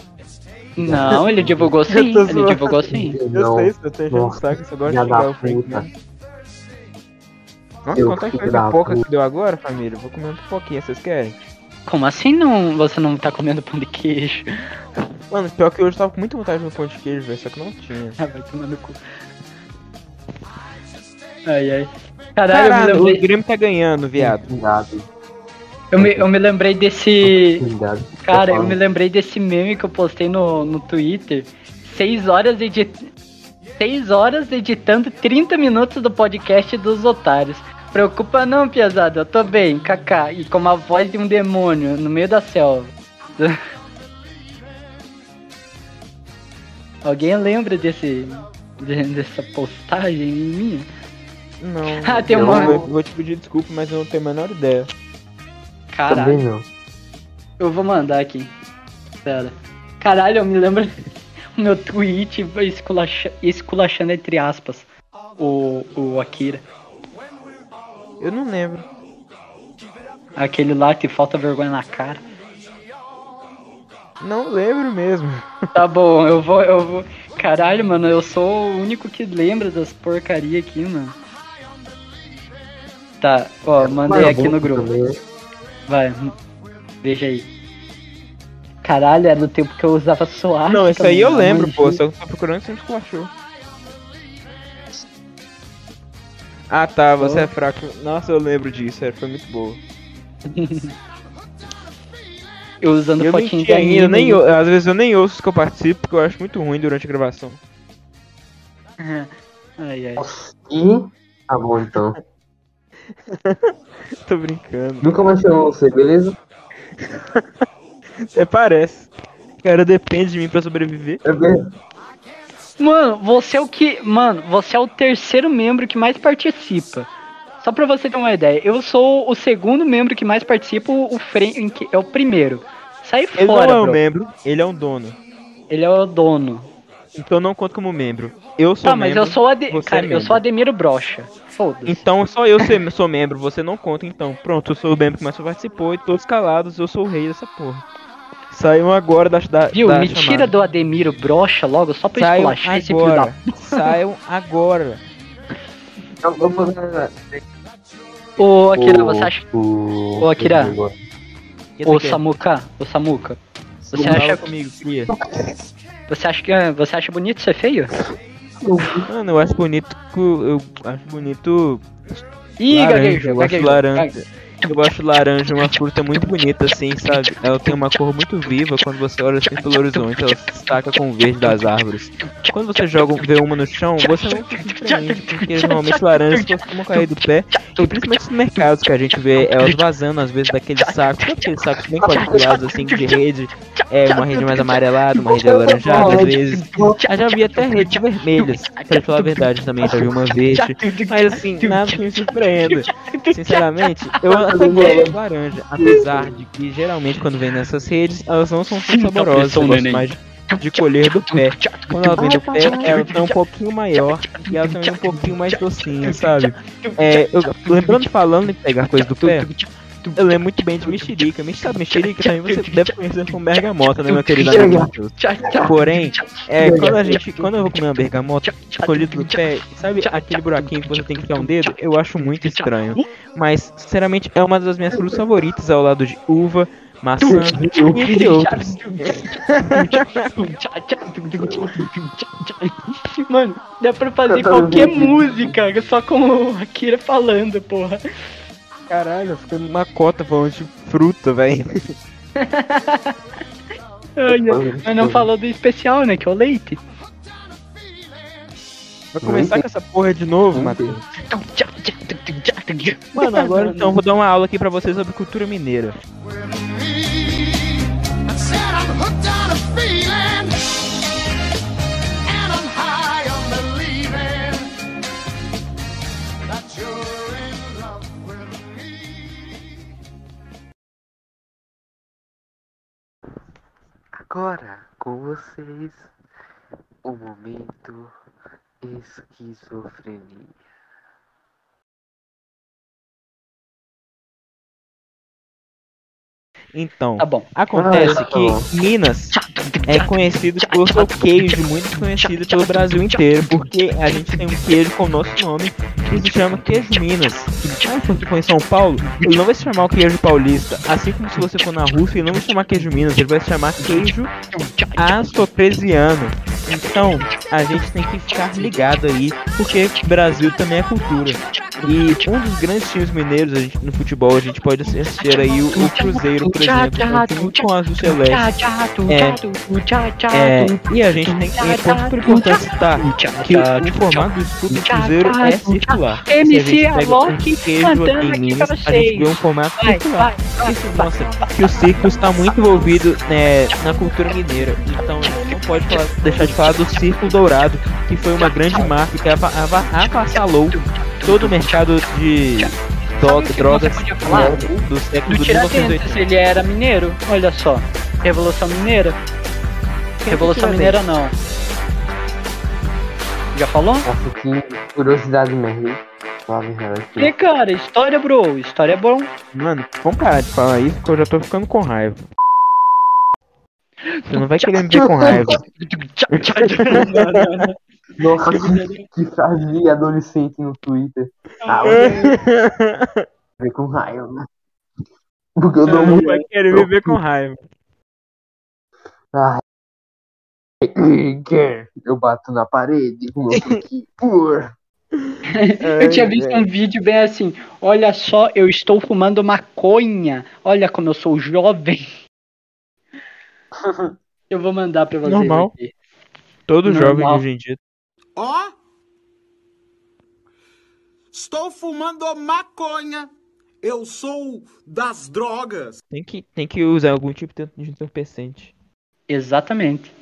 Não, ele divulgou sim, ele divulgou sim. Eu sei, eu tenho achando saco, só gosto de xingar o Frank, né? Nossa, quanto é que foi a pipoca que deu agora, família? Vou comer uma pipoquinha, vocês querem? Como assim não, você não tá comendo pão de queijo? Mano, pior que hoje eu tava com muita vontade de comer pão de queijo, velho, só que não tinha. Ah, vai tomar no cu. Ai, ai. Caralho, Caralho eu me lembrei... o Grêmio tá ganhando, viado. Obrigado. Eu me, eu me lembrei desse... Obrigado. Cara, eu me lembrei desse meme que eu postei no, no Twitter. Seis horas editando... Seis horas editando trinta minutos do podcast dos otários. Preocupa não, piazada, eu tô bem, kaká. E com a voz de um demônio no meio da selva. Alguém lembra desse de, dessa postagem minha? Não, ah, tem uma... eu vou te pedir desculpa, mas eu não tenho a menor ideia. Caralho. Eu vou mandar aqui. Pera. Caralho, eu me lembro o meu tweet esculacha... esculachando entre aspas o, o Akira. Eu não lembro. Aquele lá que falta vergonha na cara. Não lembro mesmo. Tá bom, eu vou, eu vou. Caralho, mano, eu sou o único que lembra das porcaria aqui, mano. Tá, ó, mandei aqui no grupo. Vai, veja aí. Caralho, era do tempo que eu usava suástica. Não, isso aí eu lembro, pô, só que eu tô procurando e sempre esculachou. Ah tá, você oh. é fraco. Nossa, eu lembro disso, foi muito boa. Eu usando eu fotinho de anime. Eu nem, eu, às vezes eu nem ouço os que eu participo, porque eu acho muito ruim durante a gravação. Ai, ai. E? Tá bom, então. Tô brincando. Nunca mais chamou você, beleza? Até parece. Cara, depende de mim pra sobreviver. É bem. Mano, você é o que... Mano, você é o terceiro membro que mais participa. Só pra você ter uma ideia. Eu sou o segundo membro que mais participa. O Frank é o primeiro. Sai fora, bro. Ele não é um membro, ele é um dono. Ele é o dono. Então não conta como membro. Eu sou tá, membro, mas eu sou Ade... Cara, é membro. Eu sou Ademiro Brocha. Foda-se. Então só eu sou, sou membro, você não conta então. Pronto, eu sou o membro que mais participou e todos calados, eu sou o rei dessa porra. Saiu agora da, da, Viu, da me chamada. Tira do Ademiro Brocha logo, só pra Saiam esculachar esse filho da... Saiam agora. Ô, Akira, você acha... Ô, Akira. Ô, Samuka. Ô, Samuka. Você acha... comigo, cria. Você acha que você acha bonito ser feio? Mano, eu acho bonito. Eu acho bonito. Ih, laranja. Gaguejo, eu gaguejo, acho laranja. Gaguejo. Eu acho laranja uma fruta muito bonita, assim, sabe? Ela tem uma cor muito viva. Quando você olha assim pelo horizonte, ela se destaca com o verde das árvores. Quando você joga vê uma no chão, você não se surpreende, porque normalmente laranjas costumam cair do pé. E principalmente nos mercados que a gente vê elas vazando, às vezes, daquele saco. Sabe aqueles sacos bem quadrilhados, assim, de rede? É, uma rede mais amarelada, uma rede alaranjada, às vezes. Eu já vi até redes vermelhas, pra falar a verdade também, já vi uma verde. Mas, assim, nada que me surpreenda. Sinceramente, eu... Eu laranja, apesar de que geralmente quando vem nessas redes, elas não são tão saborosas, são mais de colher do pé. Quando ela vem do pé, ela tá um pouquinho maior e ela também é um pouquinho mais docinha, sabe? É, eu, lembrando falando em pegar coisa do pé, eu lembro muito bem de mexerica. Sabe, mexerica também você deve conhecer como bergamota, né, meu querido amigo? Porém, é, quando, a gente, quando eu vou comer uma bergamota colhida do pé, sabe aquele buraquinho que você tem que ter um dedo? Eu acho muito estranho. Mas, sinceramente, é uma das minhas frutas favoritas ao lado de uva, Maçã e outros. Mano, dá pra fazer qualquer música só com o Akira falando, porra. Caralho, eu fiquei numa cota falando de fruta, velho. Mas não falou do especial, né? Que é o leite. Vai começar com essa porra de novo, Matheus. Mano, agora então vou dar uma aula aqui pra vocês sobre cultura mineira. Agora com vocês o momento esquizofrenia. Então, tá bom. Acontece ah, tá bom. que Minas é conhecido por seu queijo, muito conhecido pelo Brasil inteiro, porque a gente tem um queijo com o nosso nome que se chama queijo Minas. Ah, se você for em São Paulo, ele não vai se chamar o queijo paulista, assim como se você for na Rússia, ele não vai se chamar queijo Minas, ele vai se chamar queijo assopresiano. Então, a gente tem que ficar ligado aí, porque Brasil também é cultura. E um dos grandes times mineiros a gente, no futebol, a gente pode assistir aí o, o Cruzeiro, por exemplo, com Azul Celeste. É, é, e a gente tem que, é muito importante citar que o formato do escudo do Cruzeiro é circular. M C Alok cantando aqui pra vocês. A gente vê um formato circular. Isso mostra que o ciclo está muito envolvido, né, na cultura mineira. Então, não pode falar, deixar de falar do Círculo Dourado, que foi uma grande marca que avassalou todo o mercado de droga, drogas do século do mil novecentos e oitenta. Ele era mineiro, olha só. Revolução Mineira. Quem Revolução Mineira dentro? Não. Já falou? Nossa, que curiosidade mesmo. E cara, história bro, história é bom. Mano, vamos parar de falar isso porque eu já tô ficando com raiva. Você não vai querer me ver com raiva. Nossa, que frase adolescente no Twitter. Ah, ver com raiva, né? Porque eu não vai querer me ver com raiva. Ah, eu bato na parede com o meu. Eu tinha visto um vídeo bem assim. Olha só, eu estou fumando maconha. Olha como eu sou jovem. Eu vou mandar pra vocês. Normal. Aqui. Todo Normal. Jovem hoje em dia. Ó! Oh, estou fumando maconha. Eu sou das drogas. Tem que, tem que usar algum tipo de entorpecente. Exatamente.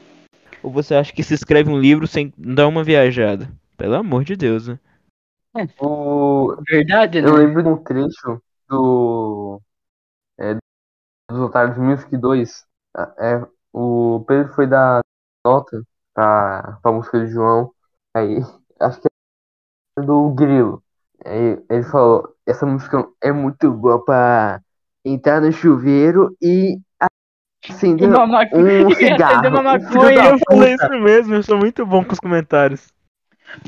Ou você acha que se escreve um livro sem dar uma viajada? Pelo amor de Deus, né? É. O... Verdade, né? Eu lembro de um trecho do... É, dos Otários Music dois. É, o Pedro foi dar nota pra, pra música do João. Aí, acho que é do Grilo. Aí ele falou, essa música é muito boa pra entrar no chuveiro e acender uma ma... um e cigarro. Acender uma maconha. Eu falei isso mesmo, eu sou muito bom com os comentários.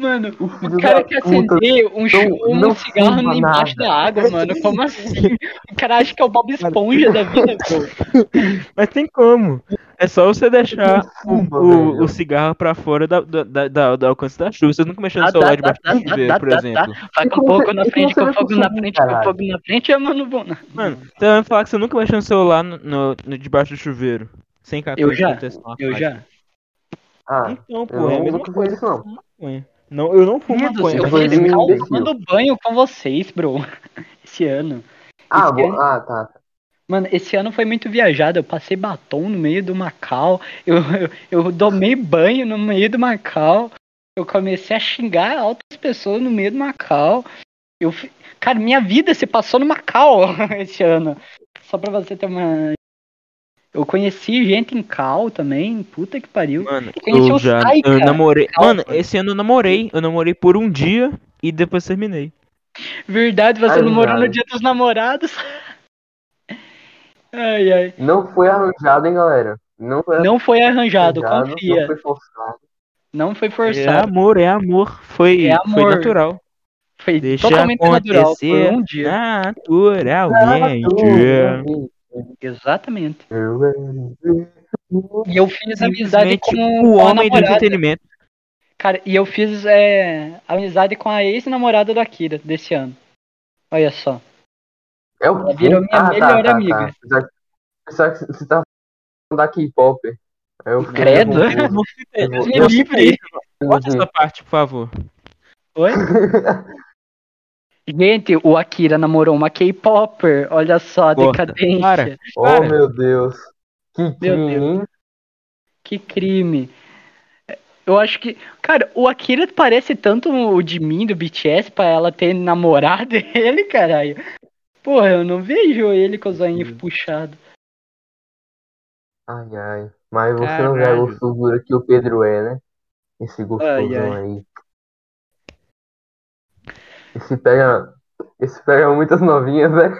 Mano, o, o cara quer acender um, não, não um cigarro embaixo nada. Da água, mano. Como assim? O cara acha que é o Bob Esponja da vida, pô. Mas tem como. É só você deixar fuma, o, o cigarro pra fora da, da, da, da, da alcance da chuva. Você nunca mexeu no celular debaixo do chuveiro, por exemplo. Vai com fogo na frente, com fogo na frente, com fogo na frente, é mano bom. Mano, você vai falar que você nunca mexeu no celular no, no, no, debaixo do chuveiro. Sem cartão. Eu já, eu já. Ah, então, pô, é a mesma coisa, não. Não, eu não fumo maconha. Eu vou eliminar o tomando banho com vocês, bro. Esse ano. Ah, esse ano... ah tá, tá. Mano, esse ano foi muito viajado. Eu passei batom no meio do Macau. Eu, eu, eu tomei banho no meio do Macau. Eu comecei a xingar altas pessoas no meio do Macau. Eu, cara, minha vida se passou no Macau esse ano. Só pra você ter uma... Eu conheci gente em Cal também, puta que pariu. Mano, eu conheci eu o já, Sai, eu namorei. Cal, mano, mano, esse ano eu namorei. Eu namorei por um dia e depois terminei. Verdade, você ai, namorou cara. No dia dos namorados. Ai, ai. Não foi arranjado, hein, galera? Não foi, não foi arranjado, arranjado, confia. Não foi forçado. Não foi forçado. É amor, é amor. Foi, é amor. Foi natural. Foi Deixa totalmente natural. Foi um dia. Naturalmente. Natural, Exatamente. E eu fiz amizade com o homem do entretenimento. Cara, e eu fiz é, amizade com a ex-namorada do Akira desse ano. Olha só. É o Ela virou minha ah, melhor tá, amiga. Tá, tá. Você tá falando da K-pop. Credo? Me livre. Bota essa parte, por favor. Oi? Gente, o Akira namorou uma K-popper. Olha só a decadência. Cara, oh, meu Deus. Que crime. Deus. Que crime. Eu acho que... Cara, o Akira parece tanto o de mim, do B T S, pra ela ter namorado ele, caralho. Porra, eu não vejo ele com os olhinhos puxados. Ai, ai. Mas você caralho. Não é o figura que o Pedro é, né? Esse gostosão ai, ai. Aí. Esse pega, esse pega muitas novinhas, velho.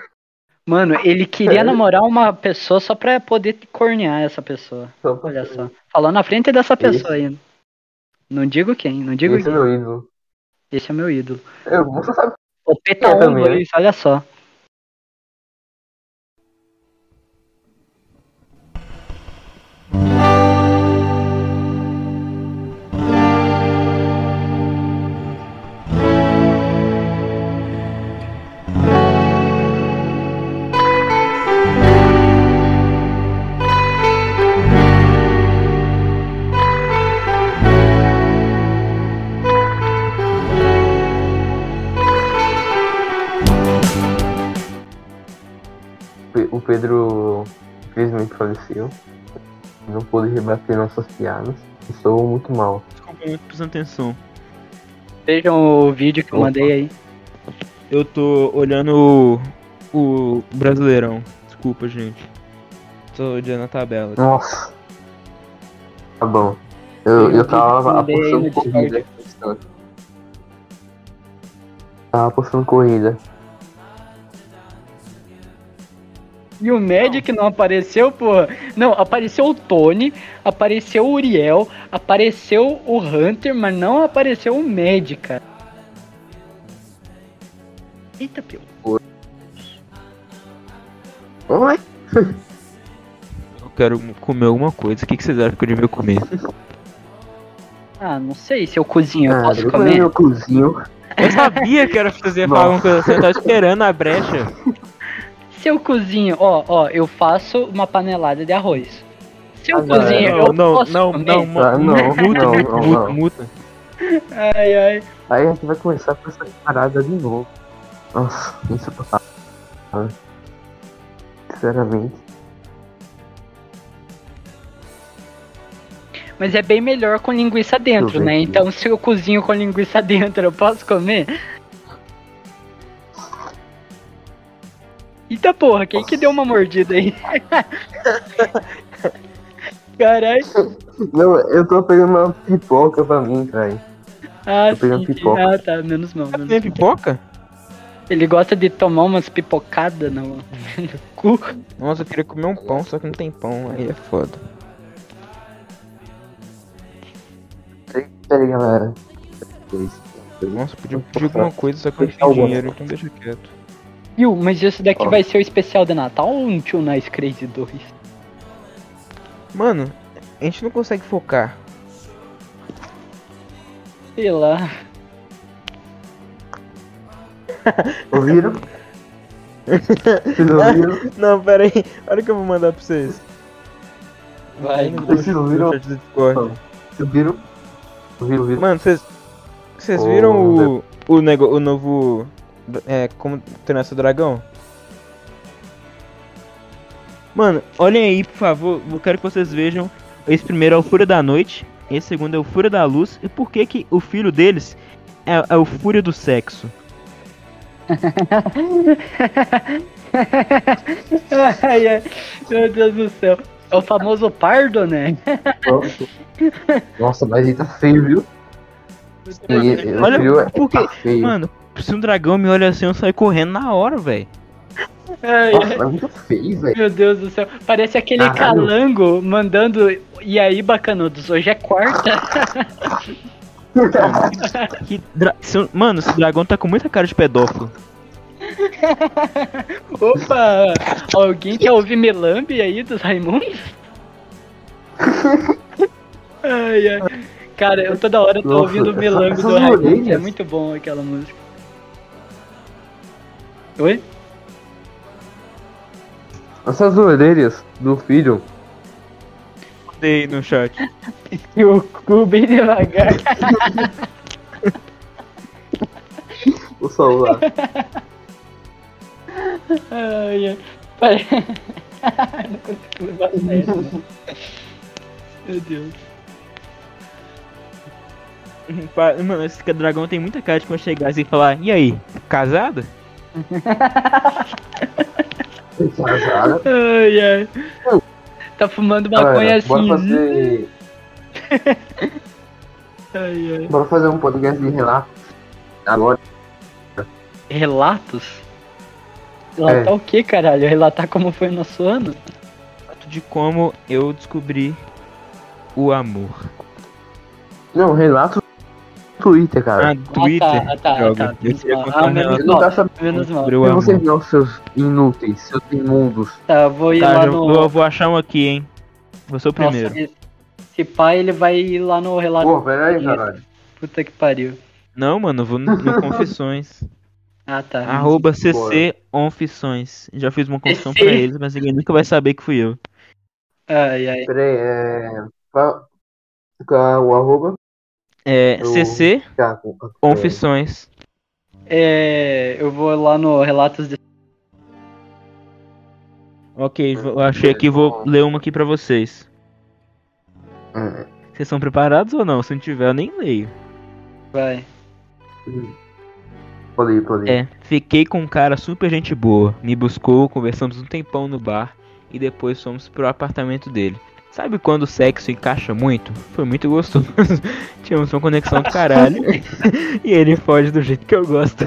Mano, ele queria namorar uma pessoa só pra poder cornear essa pessoa. Só pra... Olha só. Falou na frente dessa pessoa esse... ainda. Não digo quem, não digo esse quem. Esse é meu ídolo. Esse é meu ídolo. Eu, você sabe o Peta é também, né? Olha só. O Pedro infelizmente faleceu. Não pôde rebater nossas piadas. Estou muito mal. Desculpa, muito prestando atenção. Vejam o vídeo que Opa. eu mandei aí. Eu tô olhando o, o Brasileirão. Desculpa, gente. Tô olhando a tabela. Nossa. Tá bom. Eu, eu, eu tava apostando corrida. Tava apostando corrida. E o Magic não. não apareceu, porra. Não, apareceu o Tony, apareceu o Uriel, apareceu o Hunter, mas não apareceu o Magic, cara. Eita, pio. Oi? Eu quero comer alguma coisa. O que, que vocês acham que eu devia comer? Ah, não sei se eu cozinho. Eu ah, posso eu comer? Eu cozinho. Eu sabia que era pra fazer alguma coisa assim. Eu tava esperando a brecha. Se eu cozinho, ó, ó, eu faço uma panelada de arroz. Se eu ah, cozinho, não, eu não, posso não, comer. Não, não, não, muta, não, muta, muta. Ai, ai. Aí a gente vai começar com essa parada de novo. Nossa, isso é sinceramente. Mas é bem melhor com linguiça dentro, né? Então se eu cozinho com linguiça dentro, eu posso comer? Eita porra, quem que deu uma mordida aí? Caralho. Não, eu tô pegando uma pipoca pra mim, cara. Ah, tô pegando sim. Pipoca. Ah, tá, menos mal. Menos tem pipoca? Ele gosta de tomar umas pipocadas no... no cu. Nossa, eu queria comer um pão, só que não tem pão, aí é foda. Peraí, galera. Nossa, podia pedir alguma coisa, só que eu não tenho dinheiro, então deixa quieto. Viu, mas isso daqui oh. vai ser o especial de Natal ou um Tio Nice Crazy dois? Mano, a gente não consegue focar. Sei lá. Ouviram? Vocês ouviram? Não, pera aí. Olha o que eu vou mandar pra vocês. Vai, vocês ouviram? Ouviram? Ouviram? Mano, vocês... Vocês oh, viram o... O, nego, o novo... É, como treinar seu dragão? Mano, olhem aí, por favor. Eu quero que vocês vejam. Esse primeiro é o Fúria da Noite. Esse segundo é o Fúria da Luz. E por que que o filho deles é, é o Fúria do Sexo? Ai, ai, meu Deus do céu. É o famoso pardo, né? Nossa, mas ele tá feio, viu? Ele, olha, viu? Porque, tá feio. Mano, se um dragão me olha assim, eu saio correndo na hora, velho. Nossa, é muito feio, velho. Meu Deus do céu. Parece aquele Caralho. calango mandando... E aí, bacanudos, hoje é quarta. que dra... Mano, esse dragão tá com muita cara de pedófilo. Opa! Alguém quer ouvir Milambi aí dos Raimundos? Ai, ai. Cara, eu toda hora tô ouvindo o Milambi do Raimundos. É muito bom aquela música. Oi? Essas orelhas do filho. Mandei no chat. E o cu bem devagar. O celular. Ai, ai. Não consigo levar certo, né? Meu Deus. Mano, esse dragão tem muita cara de quando chegar assim e falar: e aí, casado? Casado? Ai, ai. Eu... Tá fumando maconha assim. Bora fazer... ai, ai. Bora fazer um podcast de relatos. Agora. Relatos? Relatar é. O que, caralho? Relatar como foi o nosso ano? De como eu descobri o amor. Não, relato Twitter, cara. Ah, Twitter? Ah, tá, ah, tá. Eu não tá sabendo. Eu não sei não, seus inúteis, seus imundos. Tá, vou ir lá no... Eu vou achar um aqui, hein. Vou ser o primeiro. Esse pai, ele vai ir lá no relato... Pô, peraí, caralho. Puta que pariu. Não, mano, eu vou no Confissões. Ah, tá. Arroba cconfissões. Já fiz uma confissão pra eles, mas ninguém nunca vai saber que fui eu. Ai, ai. Peraí, é... O arroba... É, eu... C C, Confissões. É, eu vou lá no Relatos de... Ok, eu achei aqui, vou ler uma aqui pra vocês. Vocês é. São preparados ou não? Se não tiver, eu nem leio. Vai. Pode ir, pode ir. É, fiquei com um cara super gente boa. Me buscou, conversamos um tempão no bar e depois fomos pro apartamento dele. Sabe quando o sexo encaixa muito? Foi muito gostoso. Tínhamos uma conexão do caralho. E ele foge do jeito que eu gosto.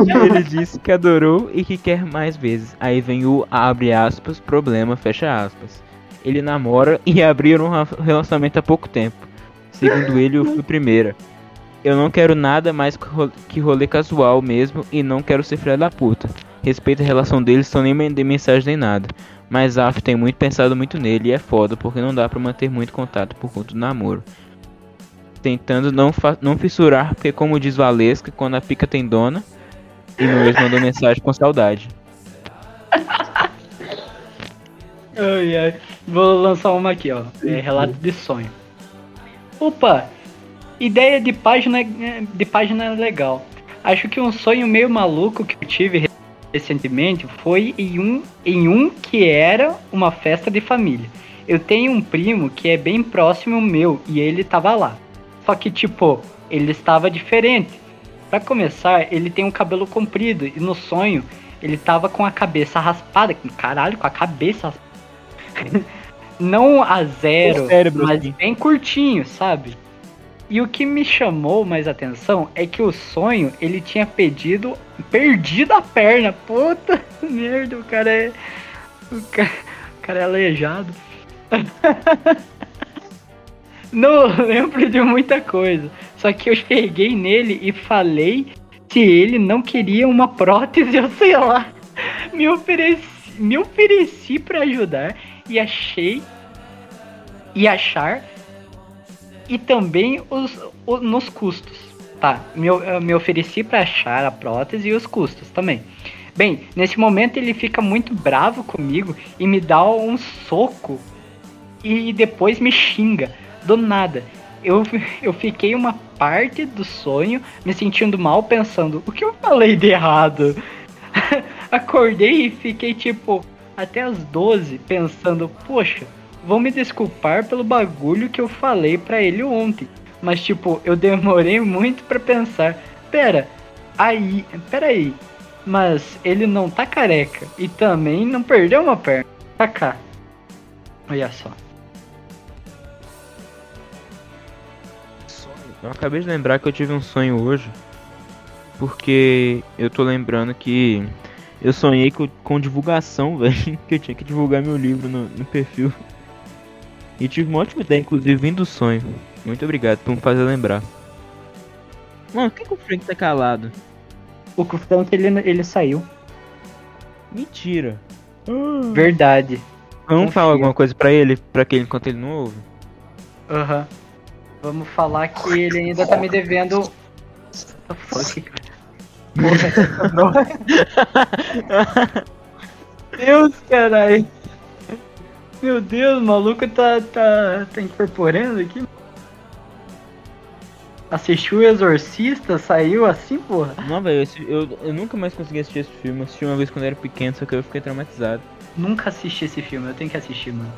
Ele disse que adorou e que quer mais vezes. Aí vem o abre aspas, problema, fecha aspas. Ele namora e abriram um relacionamento há pouco tempo. Segundo ele, eu fui primeira. Eu não quero nada mais que rolê casual mesmo e não quero ser filha da puta. Respeito a relação deles, só nem mandei mensagem nem nada. Mas Af tem muito pensado muito nele e é foda, porque não dá pra manter muito contato por conta do namoro. Tentando não, fa- não fissurar, porque como diz Valesca, quando a pica tem dona, e meu ex mandou mensagem com saudade. Ai, ai. Vou lançar uma aqui, ó. É relato de sonho. Opa! Ideia de página, de página legal. Acho que um sonho meio maluco que eu tive recentemente foi em um, em um que era uma festa de família. Eu tenho um primo que é bem próximo meu e ele tava lá. Só que tipo, ele estava diferente. Pra começar, ele tem um cabelo comprido e no sonho ele tava com a cabeça raspada. Caralho, com a cabeça raspada. Não a zero, mas bem curtinho, sabe? E o que me chamou mais atenção é que o sonho, ele tinha pedido, perdido a perna. Puta merda, o cara é... O cara, o cara é aleijado. Não lembro de muita coisa. Só que eu cheguei nele e falei que ele não queria uma prótese, eu sei lá. Me ofereci, me ofereci pra ajudar e achei... E achar... E também os, os, nos custos, tá? Me, me ofereci pra achar a prótese e os custos também. Bem, nesse momento ele fica muito bravo comigo e me dá um soco e depois me xinga, do nada. Eu, eu fiquei uma parte do sonho me sentindo mal, pensando, o que eu falei de errado? Acordei e fiquei tipo, até as doze, pensando, poxa... Vão me desculpar pelo bagulho que eu falei pra ele ontem. Mas tipo, eu demorei muito pra pensar. Pera, aí, pera aí. Mas ele não tá careca. E também não perdeu uma perna. Tá cá. Olha só. Eu acabei de lembrar que eu tive um sonho hoje. Porque eu tô lembrando que... Eu sonhei com, com divulgação, velho. Que eu tinha que divulgar meu livro no, no perfil. E tive uma ótima ideia, inclusive, vindo do sonho. Muito obrigado por me fazer lembrar. Mano, por que, que o Frank tá calado? O Tanto ele, ele saiu. Mentira. Verdade. Vamos Confia. falar alguma coisa pra ele, pra que ele, enquanto ele não ouve? Aham. Uhum. Vamos falar que ele ainda tá me devendo... What the fuck? Deus, caralho. Meu Deus, o maluco tá, tá, tá incorporando aqui. Assistiu o Exorcista, saiu assim, porra? Não, velho, eu, eu, eu nunca mais consegui assistir esse filme. Eu assisti uma vez quando eu era pequeno, só que eu fiquei traumatizado. Nunca assisti esse filme, eu tenho que assistir, mano.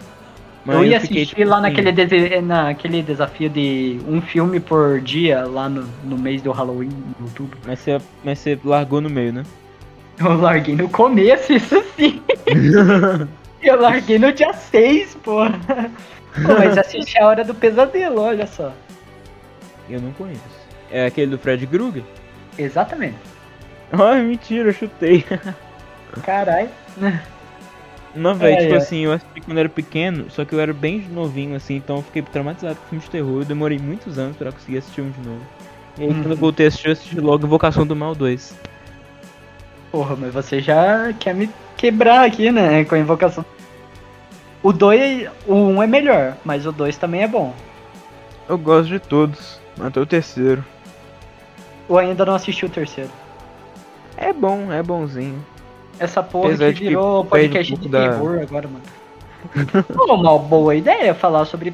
Mas eu ia eu fiquei, assistir tipo, lá naquele, de, naquele desafio de um filme por dia, lá no, no mês do Halloween, em outubro. Mas você, mas você largou no meio, né? Eu larguei no começo, isso sim. Eu larguei no dia seis, porra. Pô, mas assisti A Hora do Pesadelo, olha só. Eu não conheço. É aquele do Fred Krueger? Exatamente. Ai, mentira, eu chutei. Caralho. Não, velho, é, tipo é. assim, eu assisti quando eu era pequeno, só que eu era bem novinho, assim, então eu fiquei traumatizado com filme de terror, eu demorei muitos anos pra conseguir assistir um de novo. E aí, hum. quando eu voltei a assistir, eu assisti logo Invocação do Mal dois. Porra, mas você já quer me quebrar aqui, né, com a Invocação. O dois, o um é melhor, mas o dois também é bom. Eu gosto de todos, até o terceiro. Ou ainda não assisti o terceiro? É bom, é bonzinho. Essa porra Apesar que virou que podcast um de terror da... agora, mano. Pô, uma boa ideia falar sobre,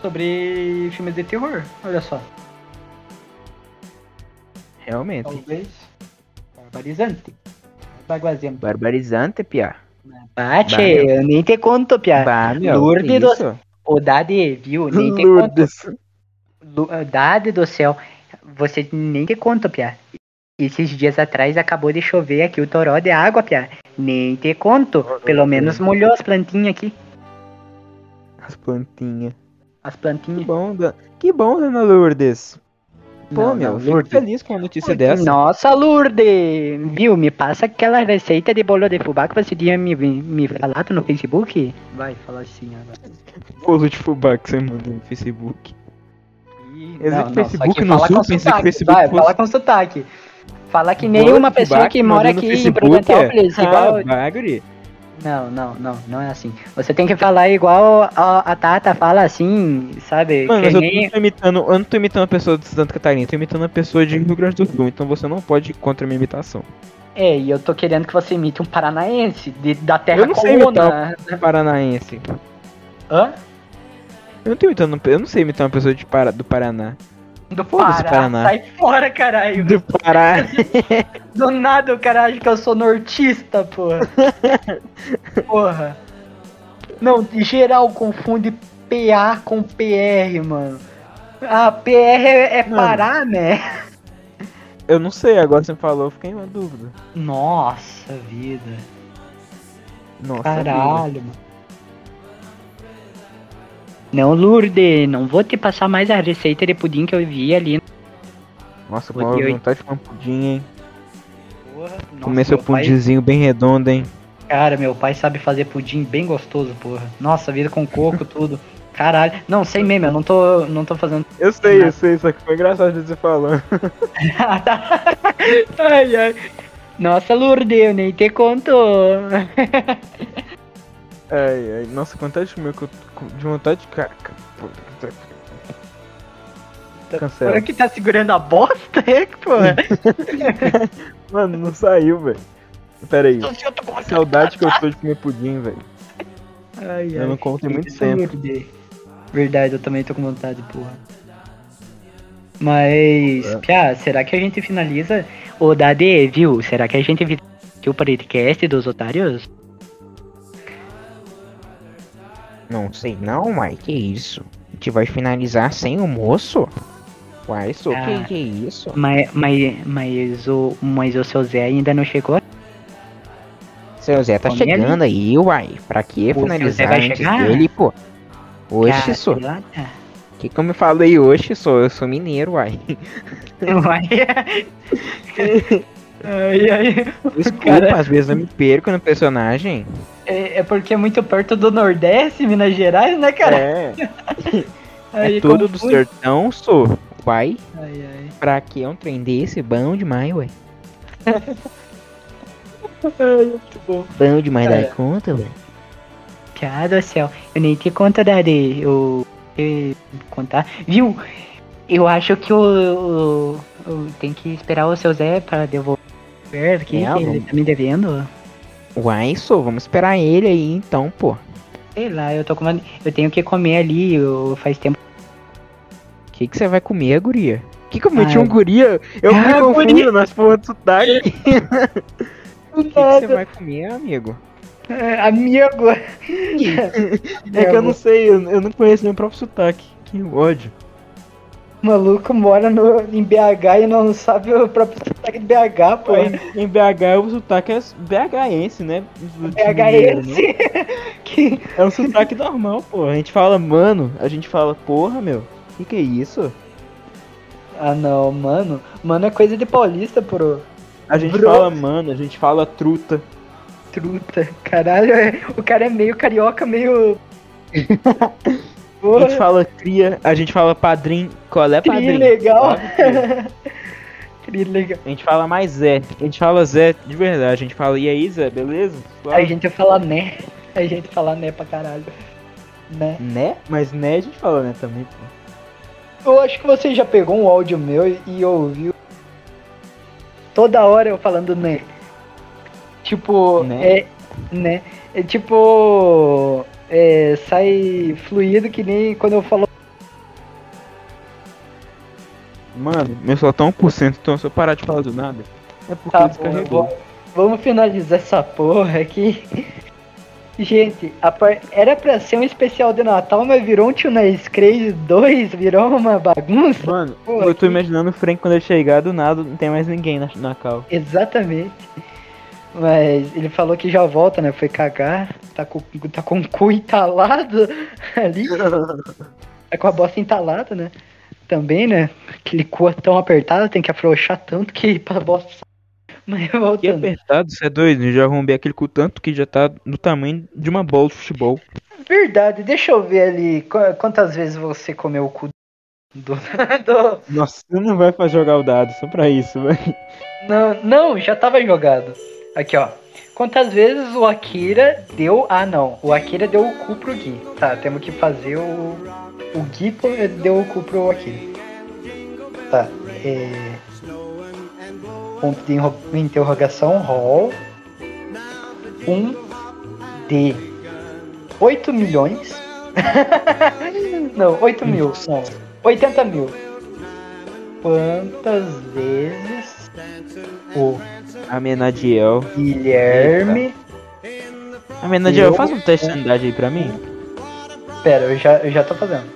sobre filmes de terror, olha só. Realmente. Talvez. Barbarizante. Baguazema. Barbarizante, piá. Bate, eu nem te conto, piá. Bah, meu, Lourdes do céu. Oh, Dade, viu? Nem te conto. Dade do céu. Você nem te conta, piá. Esses dias atrás acabou de chover aqui o toró de água, piá. Nem te conto. Pelo menos molhou as plantinhas aqui. As plantinhas. As plantinhas. Que bom, da... que bom, dona Lourdes. Pô, não, meu, não, fico feliz com a notícia Ai, dessa. Nossa, Lourdes. Viu, me passa aquela receita de bolo de fubá que você tinha me, me falado no Facebook. Vai, fala assim agora. Bolo de fubá que você mandou no Facebook. Ih, não, não, Facebook não sou, pensei que Facebook vai, fosse... Fala com sotaque. Fala que nem uma pessoa que mora aqui em Brugantópolis, é? igual... Não, não, não, não é assim. Você tem que falar igual a, a Tata fala assim, sabe? Mano, que mas nem... eu, tô imitando, eu não tô imitando a pessoa de Santa Catarina, eu tô imitando a pessoa de Rio Grande do Sul, então você não pode ir contra a minha imitação. É, e eu tô querendo que você imite um paranaense, de, da terra comum. Eu não sei imitar um paranaense. Hã? Eu não tô imitando, eu não sei imitar uma pessoa de para, do Paraná. Do Pará, Paraná. Sai fora, caralho. Do Pará. Do nada o cara acha que eu sou nortista, porra. Porra. Não, geral confunde P A com P R, mano. Ah, P R é, é Pará, né? Eu não sei, agora você falou, eu fiquei em dúvida. Nossa vida. Nossa Caralho, vida. mano. Não, Lourdes, não vou te passar mais a receita de pudim que eu vi ali. Nossa, com a vontade de comer um pudim, hein? Porra, Comer seu pudimzinho pai... bem redondo, hein? Cara, meu pai sabe fazer pudim bem gostoso, porra. Nossa, vida com coco, tudo. Caralho. Não, sem meme, eu não tô, não tô fazendo... Eu sei, nada. eu sei, só que foi engraçado de você falar. ai, ai. Nossa, Lourdes, eu nem te conto. Ai, ai, nossa, vontade de comer de vontade de caca. Cancela. Será que tá segurando a bosta, é, porra? Mano, não saiu, velho. Pera aí. Saudade que eu tô de comer pudim, velho. Ai, ai. Eu não como tem muito tempo. Verdade, eu também tô com vontade, porra. Mas, é. Pia, será que a gente finaliza? Ô, Dade, viu? Será que a gente finaliza o podcast dos otários? Não sei não, mas que isso? A gente vai finalizar sem o moço? Uai, so, ah, que, que é isso? Mas, mas, mas, o, mas o seu Zé ainda não chegou? Seu Zé tá Como chegando é? aí, uai. Pra que o finalizar antes chegar? dele, pô? Oxe, so. O que, que eu me falei hoje, so? Eu sou mineiro, uai. Uai. Ai, ai. Desculpa, cara... às vezes eu me perco no personagem. É, é porque é muito perto do Nordeste, Minas Gerais, né, cara? É. Aí, é todo do sertão, sou. Uai. Ai, ai. Pra que é um trem desse? Bom demais, ué. Ai, muito bom. Bom demais é. Da conta, velho. Cara do céu, eu nem te conta darei. Eu, eu contar. Viu? Eu acho que eu, eu, eu tenho que esperar o seu Zé pra devolver aqui, é, que vamos... ele tá me devendo. Uai, sou, vamos esperar ele aí então, pô. Sei lá, eu tô comendo. Eu tenho que comer ali, eu, faz tempo. O que que você vai comer, guria? O que que eu meti ah, um guria? Eu ah, me confundo nas porra do sotaque. O que você vai comer, amigo? É, amigo! É que eu não sei, eu, eu não conheço meu próprio sotaque. Que ódio. O maluco mora no, em B H e não sabe o próprio sotaque de B H, pô. Em, em B H o sotaque é BHense, né? BHense! Né? Que... É um sotaque normal, pô. A gente fala, mano, a gente fala, porra, meu, que que é isso? Ah, não, mano. Mano é coisa de paulista, pô. A gente Bro. fala, mano, a gente fala truta. Truta, caralho, é... o cara é meio carioca, meio... A gente fala cria, a gente fala padrinho, qual é padrinho? Legal. Cri legal. A gente fala mais Zé, a gente fala Zé de verdade, a gente fala, e aí Zé, beleza? Claro. A gente fala né, a gente fala né pra caralho. Né? Né? Mas né a gente fala né também, pô. Eu acho que você já pegou um áudio meu e ouviu toda hora eu falando né. Tipo, né? É, né? É tipo... É, sai fluido que nem quando eu falo. Mano, meu só tá um por cento, então se eu parar de falar do nada é porque tá, descarregou. Bom, vamos finalizar essa porra aqui. Gente, a par... era pra ser um especial de Natal, mas virou um Tunes Crazy dois, virou uma bagunça. Mano, porra, eu tô aqui imaginando o Frank quando ele chegar do nada, não tem mais ninguém na, na cal. Exatamente. Mas ele falou que já volta, né? Foi cagar. Tá com, tá com o cu entalado ali. Tá com a bosta entalada, né? Também, né? Aquele cu tão apertado, tem que afrouxar tanto que pra bosta. Mas voltando. Que apertado, você é doido? Eu já arrombei aquele cu tanto que já tá no tamanho de uma bola de futebol. Verdade, deixa eu ver ali quantas vezes você comeu o cu do... do... Nossa, você não vai pra jogar o dado, só pra isso, velho. Não, não, já tava jogado. Aqui, ó. Quantas vezes o Akira deu... Ah, não. O Akira deu o cu pro Gui. Tá, temos que fazer o... O Gui deu o cu pro Akira. Tá. É... Ponto de enro... interrogação. Roll. Um de... oito milhões. Não, oito mil. Não. oitenta mil. Quantas vezes o... Amenadiel Guilherme. Amenadiel, eu... faz um teste de sanidade aí pra mim. Pera, eu já, eu já tô fazendo.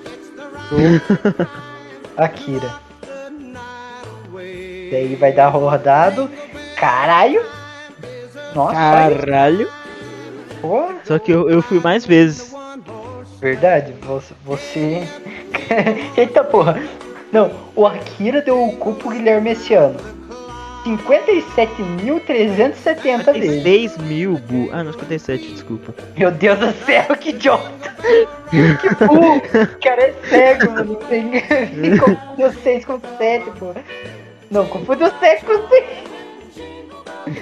Akira. E aí vai dar rodado. Caralho. Nossa. Caralho. Porra. Só que eu, eu fui mais vezes. Verdade, você... você... Eita porra. Não, o Akira deu o cu pro Guilherme esse ano. cinquenta e sete mil trezentos e setenta vezes. seis mil, bu. Ah, não, cinquenta e sete, desculpa. Meu Deus do céu, que idiota. Que burro. O cara é cego, mano. Ele confundiu seis com sete, pô. Não, confundiu sete com seis.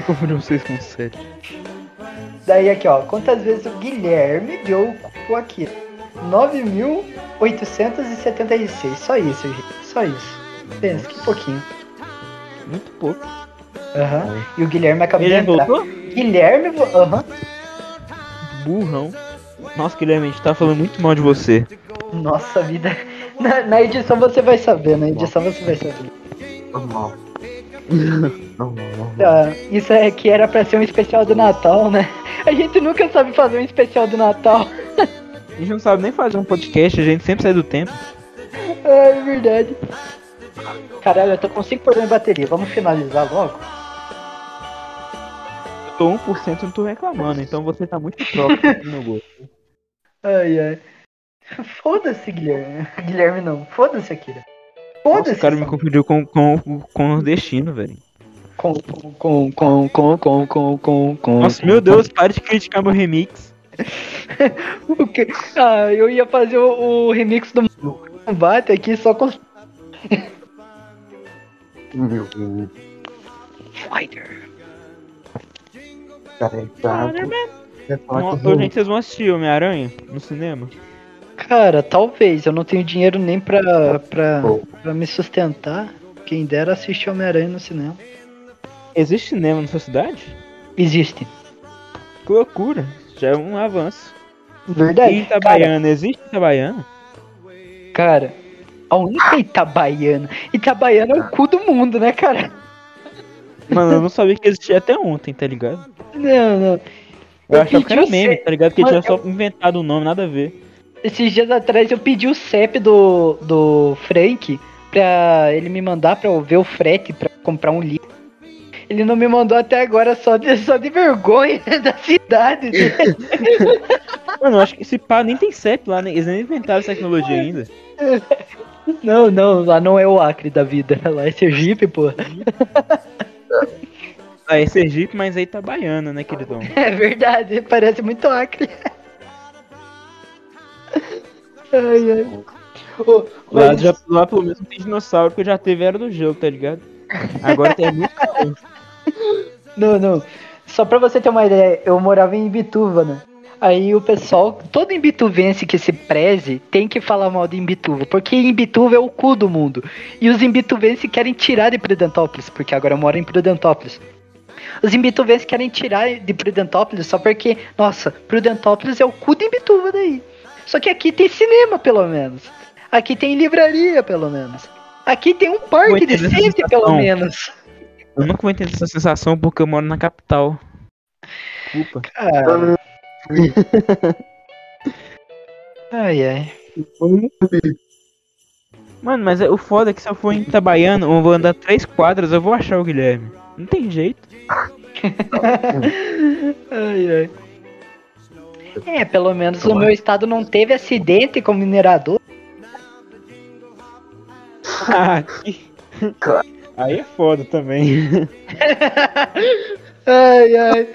Confundiu seis com sete. Daí aqui, ó. Quantas vezes o Guilherme deu o aqui? nove mil oitocentos e setenta e seis. Só isso, gente. Só isso. Pensa, que pouquinho. Muito pouco. Aham. Uhum. E o Guilherme acabou de entrar. Voltou? Guilherme voltou? Aham. Uhum. Burrão. Nossa, Guilherme, a gente tá falando muito mal de você. Nossa vida. Na, na edição você vai saber, na edição normal. Você vai saber. Normal. Normal, normal. Ah, isso aqui era pra ser um especial do Natal, né? A gente nunca sabe fazer um especial do Natal. A gente não sabe nem fazer um podcast, a gente sempre sai do tempo. É, é verdade. Caralho, eu tô com cinco por cento de bateria. Vamos finalizar logo? Eu tô um por cento e não tô reclamando, então você tá muito próximo do meu gosto. Ai, ai. Foda-se, Guilherme. Guilherme não. Foda-se, Akira. Foda-se. Nossa, o cara me confundiu com, com, com o destino, velho. Com, com, com, com, com, com, com, com. Nossa, meu Deus, para de criticar meu remix. Okay. Ah, eu ia fazer o, o remix do combate aqui só com... Meu Deus. Fighter. Cara, tá... Eu nem vocês vão assistir Homem-Aranha no cinema. Cara, talvez. Eu não tenho dinheiro nem pra, pra, pra me sustentar. Quem dera assistir Homem-Aranha no cinema. Existe cinema na sua cidade? Existe. Que loucura. Já é um avanço. Verdade. E Itabaiana? Cara, existe Itabaiana? Cara, a única Itabaiana. Itabaiana é o cu do mundo, né, cara? Mano, eu não sabia que existia até ontem, tá ligado? Não, não. Eu, eu achava que era meme, C... tá ligado? Porque tinha eu... só inventado o um nome, nada a ver. Esses dias atrás eu pedi o C E P do, do Frank pra ele me mandar pra eu ver o frete pra comprar um livro. Ele não me mandou até agora, só de, só de vergonha da cidade. Mano, acho que esse pá nem tem C E P lá, né? Eles nem inventaram essa tecnologia ainda. Não, não, lá não é o Acre da vida, lá é Sergipe, pô. Ah, é Sergipe, mas aí tá Baiana, né, queridão? É verdade, parece muito Acre. Ai, ai. Oh, lá, mas... já, lá pelo menos tem dinossauro que já teve era do jogo, tá ligado? Agora tem muito calor. Não, não. Só pra você ter uma ideia, eu morava em Imbituva, né? Aí o pessoal, todo imbituvense que se preze, tem que falar mal de Imbituva, porque Imbituva é o cu do mundo. E os imbituvenses querem tirar de Prudentópolis, porque agora eu moro em Prudentópolis. Os imbituvenses querem tirar de Prudentópolis só porque, nossa, Prudentópolis é o cu de Imbituva daí. Só que aqui tem cinema, pelo menos. Aqui tem livraria, pelo menos. Aqui tem um parque decente, pelo menos. Eu nunca vou entender essa sensação porque eu moro na capital. Desculpa. Cara... ai, ai. Mano, mas o foda é que se eu for em Itabaiana, eu vou andar três quadras, eu vou achar o Guilherme. Não tem jeito. Ai, ai. É, pelo menos o meu estado não teve acidente com minerador. Ah, que... aí é foda também. Ai, ai.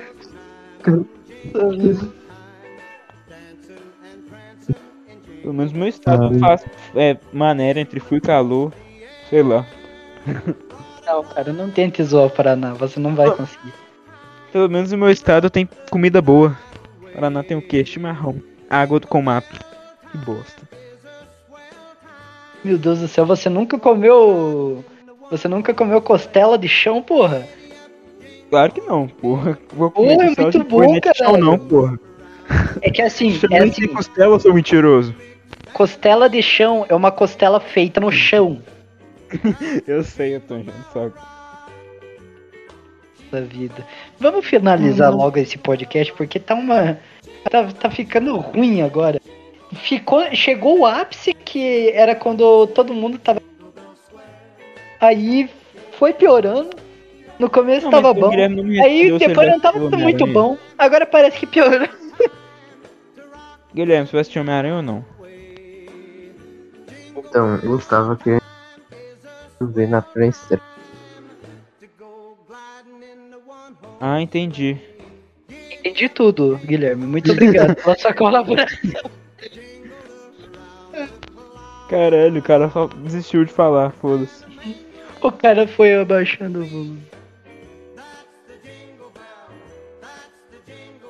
Pelo menos meu estado faz é, maneira entre frio e calor. Sei lá. Não, cara, não tente zoar o Paraná, você não vai conseguir. Pelo menos o meu estado tem comida boa. Paraná tem o quê? Chimarrão. Água do Comap. Que bosta. Meu Deus do céu, você nunca comeu... Você nunca comeu costela de chão, porra? Claro que não, porra. Vou comer porra, é muito bom, cara. Chão, não, porra. É que assim... Você é assim, costela, seu mentiroso. Costela de chão é uma costela feita no chão. Eu sei, eu tô enchendo saco. Vida. Vamos finalizar hum. logo esse podcast, porque tá uma... Tá, tá ficando ruim agora. Ficou, chegou o ápice que era quando todo mundo tava... Aí foi piorando. No começo não, tava bom. Me... Aí Deus depois não tava tudo muito bom. Agora parece que piorou. Guilherme, você vai assistir Homem-Aranha ou não? Então, eu estava querendo ver na frente. Ah, entendi. Entendi tudo, Guilherme. Muito obrigado pela sua colaboração. Caralho, o cara só desistiu de falar, foda-se. O cara foi abaixando o volume.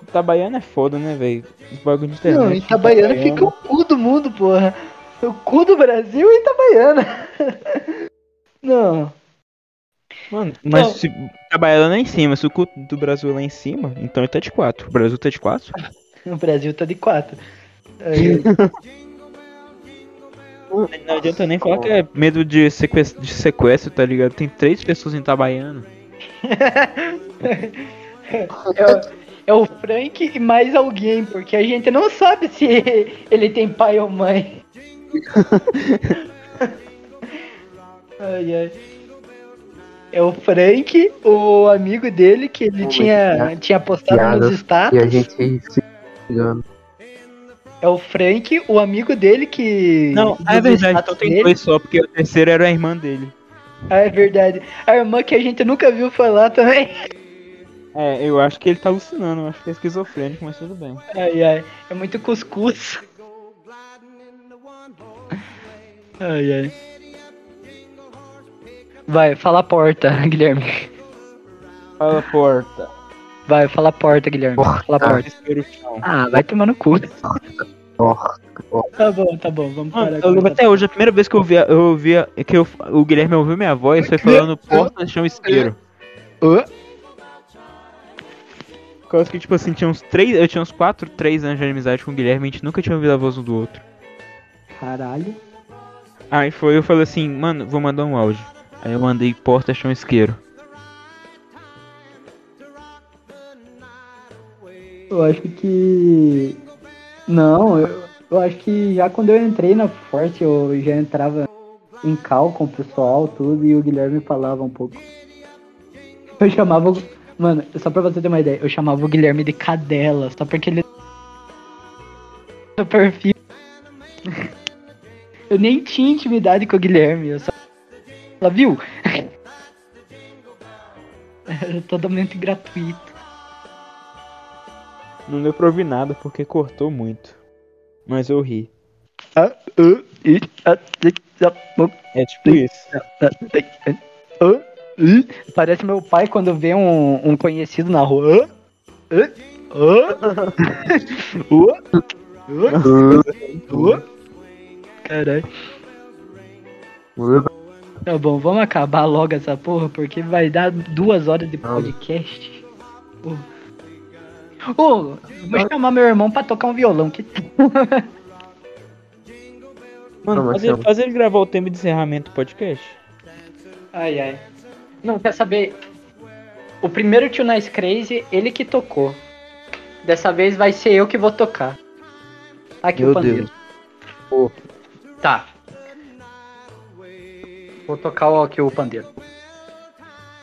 Itabaiana é foda, né, velho? Os bagulho de internet. Não, Itabaiana, Itabaiana fica o cu do mundo, porra. O cu do Brasil é Itabaiana. Não. Mano, mas não. Se Itabaiana lá em cima, se o cu do Brasil é lá em cima, então ele tá de quatro. O Brasil tá de quatro? O Brasil tá de quatro. Aí... Não adianta nem falar que é medo de sequestro, de sequestro, tá ligado? Tem três pessoas em Itabaiana. é, é o Frank e mais alguém, porque a gente não sabe se ele tem pai ou mãe. Ai, ai. É o Frank, o amigo dele, que ele oh, tinha, é, tinha postado piada, nos status. E a gente se ligando. É o Frank, o amigo dele que... Não, é verdade, então tem dele. Dois só, porque o terceiro era a irmã dele. Ah, é verdade. A irmã que a gente nunca viu falar também. É, eu acho que ele tá alucinando, eu acho que é esquizofrênico, mas tudo bem. Ai, ai, é muito cuscuz. Ai, ai. Vai, fala a porta, Guilherme. Fala porta. Vai, fala porta, Guilherme. Porta. Fala porta. Ah, vai tomar no cu. Porta. Tá bom, tá bom, vamos parar. Mano, eu, até hoje, a primeira vez que eu vi, eu vi que eu, o Guilherme ouviu minha voz foi falando porta, chão, isqueiro. Hã? Causa que, tipo assim, tinha uns três, eu tinha uns quatro, três anos de amizade com o Guilherme, a gente nunca tinha ouvido a voz um do outro. Caralho. Aí foi, eu falei assim, mano, vou mandar um áudio. Aí eu mandei porta, chão, isqueiro. Eu acho que... Não, eu, eu acho que já quando eu entrei na Forte, eu já entrava em cal com o pessoal, tudo, e o Guilherme falava um pouco. Eu chamava... Mano, só pra você ter uma ideia, eu chamava o Guilherme de cadela, só porque ele... No perfil... Eu nem tinha intimidade com o Guilherme, eu só... Ela viu? Era totalmente gratuito. Não deu pra ouvir nada, porque cortou muito. Mas eu ri. É tipo isso. Parece meu pai quando vê um, um conhecido na rua. Caralho. Tá bom, vamos acabar logo essa porra, porque vai dar duas horas de podcast. Porra. Ô, oh, vou chamar meu irmão pra tocar um violão. Que... Mano, não, fazer, eu... fazer ele gravar o tema de encerramento do podcast? Ai, ai. Não, quer saber? O primeiro Tio Nice Crazy, ele que tocou. Dessa vez vai ser eu que vou tocar. Aqui meu o pandeiro. Oh. Tá. Vou tocar aqui o pandeiro.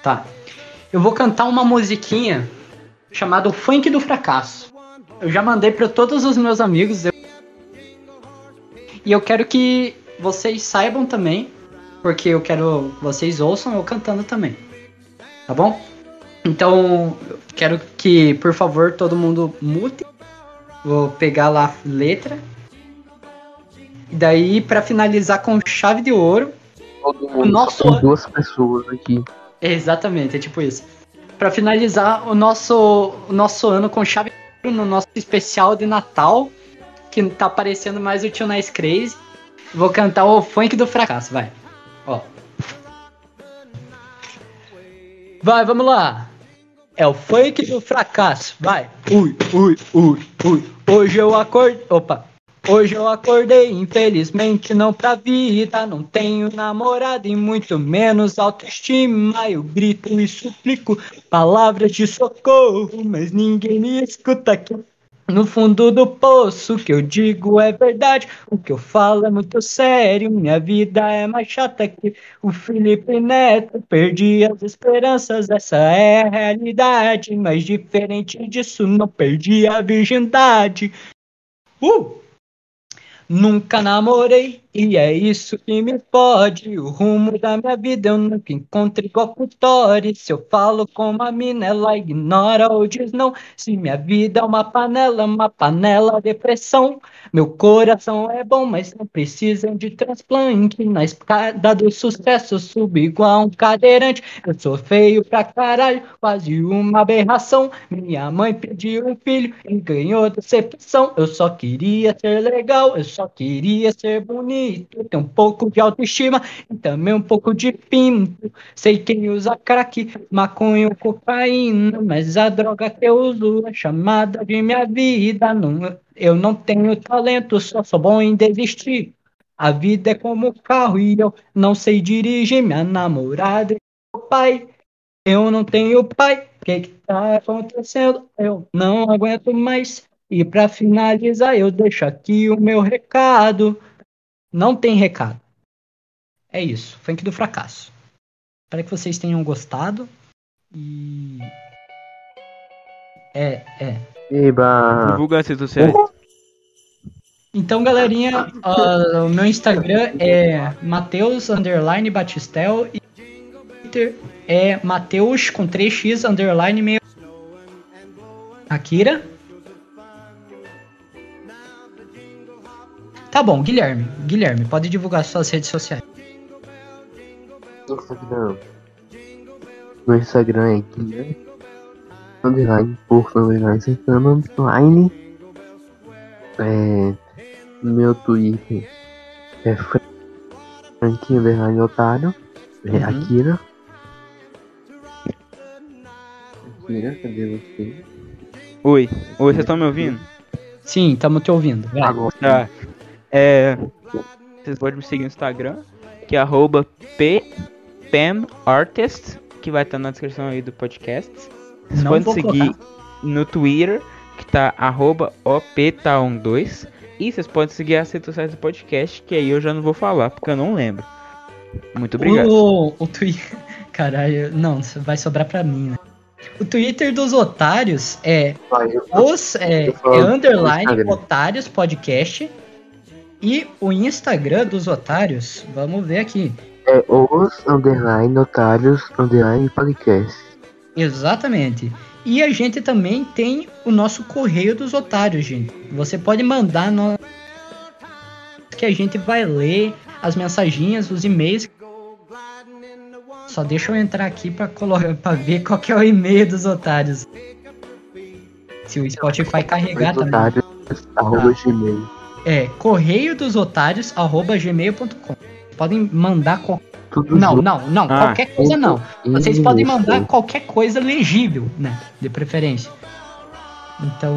Tá. Eu vou cantar uma musiquinha... chamado Funk do Fracasso. Eu já mandei para todos os meus amigos. Eu... E eu quero que vocês saibam também, porque eu quero que vocês ouçam eu cantando também. Tá bom? Então, eu quero que, por favor, todo mundo mute. Vou pegar lá a letra. E daí, para finalizar com chave de ouro... Todo mundo, o nosso... com duas pessoas aqui. Exatamente, é tipo isso. Pra finalizar o nosso, o nosso ano com chave no nosso especial de Natal, que tá aparecendo mais o Tio Nice Crazy. Vou cantar o Funk do Fracasso, vai. Ó. Vai, vamos lá. É o Funk do Fracasso, vai. Ui, ui, ui, ui. Hoje eu acordei... Opa. Hoje eu acordei, infelizmente não pra vida. Não tenho namorado e muito menos autoestima. Eu grito e suplico palavras de socorro, mas ninguém me escuta aqui. No fundo do poço, o que eu digo é verdade. O que eu falo é muito sério. Minha vida é mais chata que o Felipe Neto. Perdi as esperanças, essa é a realidade. Mas diferente disso, não perdi a virgindade. Uh! Nunca namorei, e é isso que me pode. O rumo da minha vida eu nunca encontro igual com o Tori. Se eu falo com uma mina, ela ignora ou diz não. Se minha vida é uma panela, uma panela de pressão. Meu coração é bom, mas não precisam de transplante. Na escada do sucesso eu subo igual um cadeirante. Eu sou feio pra caralho, quase uma aberração. Minha mãe pediu um filho e ganhou decepção. Eu só queria ser legal, eu só Só queria ser bonito, ter um pouco de autoestima e também um pouco de pinto. Sei quem usa crack, maconha ou cocaína, mas a droga que eu uso é chamada de minha vida. Não, eu não tenho talento, só sou bom em desistir. A vida é como um carro e eu não sei dirigir. Minha namorada e meu pai, eu não tenho pai. O que está acontecendo? Eu não aguento mais. E para finalizar, eu deixo aqui o meu recado. Não tem recado. É isso. Funk do Fracasso. Espero que vocês tenham gostado. E... É, é. Eba. Divulga as redes sociais. Então, galerinha, uh, o meu Instagram é Matheus underline Batistel. E o Twitter é Matheus com três x underline meio... Akira. Tá bom, Guilherme. Guilherme, pode divulgar suas redes sociais. Instagram. Meu Instagram é Guilherme underline por underline Caetano underline. É, meu Twitter é Frank underline otário. É uhum. Akira. Akira, cadê você? Oi, oi, vocês estão me ouvindo? Sim, estamos te ouvindo. Vai. Agora. Tá. É, vocês podem me seguir no Instagram, que é arroba ppamartist, que vai estar tá na descrição aí do podcast. Vocês Não podem seguir colocar. No Twitter, que tá arroba optaon dois. E vocês podem seguir as redes sociais do podcast, que aí eu já não vou falar, porque eu não lembro. Muito obrigado. O, o Twitter... Caralho, não, vai sobrar pra mim, né? O Twitter dos otários é... Os, é, é underline otários podcast. E o Instagram dos otários, vamos ver aqui. É os underline otários underline podcast. Exatamente. E a gente também tem o nosso correio dos otários, gente. Você pode mandar... No... Que a gente vai ler... As mensagens, os e-mails. Só deixa eu entrar aqui pra, colocar, pra ver qual que é o e-mail dos otários. Se o Spotify carregar também. Otários, arroba gmail. É, correio dos otários, arroba gmail ponto com. Podem mandar qualquer... Não, não, não, ah, qualquer coisa não. Vocês isso. podem mandar qualquer coisa legível, né? De preferência. Então...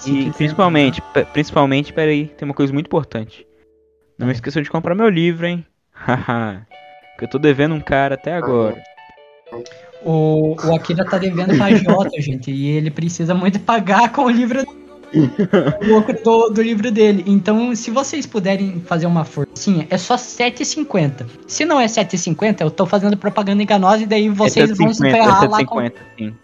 Se e principalmente, p- principalmente, peraí, tem uma coisa muito importante. Não me esqueçam de comprar meu livro, hein? Haha. Que eu tô devendo um cara até agora. O, o Akira tá devendo J J, gente. E ele precisa muito pagar com o livro do, do, do livro dele. Então, se vocês puderem fazer uma forcinha, é só sete e cinquenta. Se não é sete e cinquenta, eu tô fazendo propaganda enganosa e daí vocês é vão se ferrar é lá com... Sim.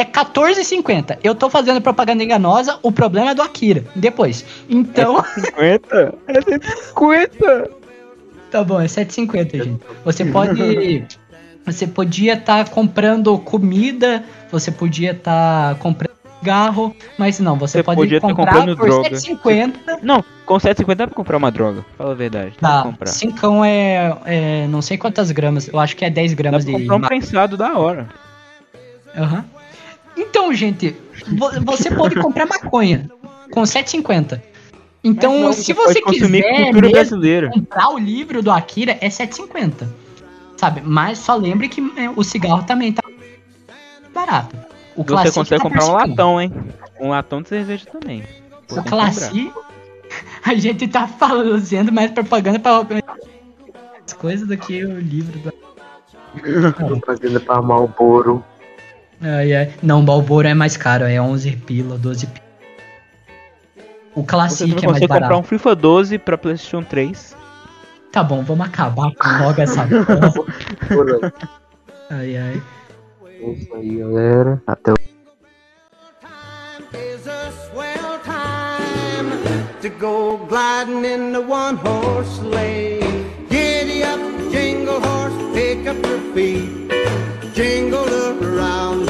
É quatorze e cinquenta. Eu tô fazendo propaganda enganosa, o problema é do Akira. Depois. Então. É cinquenta? É cento e cinquenta! Tá bom, é sete e cinquenta, gente. Você pode. Você podia estar tá comprando comida, você podia estar tá comprando cigarro, mas não, você, você pode podia comprar tá por sete e cinquenta. Não, com sete e cinquenta dá pra comprar uma droga. Fala a verdade. Tá, comprar. Cincão é, é. Não sei quantas gramas, eu acho que é dez gramas de. Comprar um prensado da hora. Aham. Uhum. Então, gente, vo- você pode comprar maconha com sete e cinquenta. Então, não, se você quiser mesmo comprar o livro do Akira, é sete e cinquenta. Sabe? Mas só lembre que é, o cigarro também tá barato. O você consegue tá comprar um latão, hein? Um latão de cerveja também. Pode o Classic, a gente tá fazendo mais propaganda pra as coisas do que o livro do Akira. Propaganda pra Marlboro. Ai, ai. Não, o Balboro é mais caro, é onze pila, doze pila. O Classic é mais barato. Você comprar um FIFA doze pra PlayStation três. Tá bom, vamos acabar com logo essa porra. Ai, ai. É isso aí, galera. Até o... Jingle around.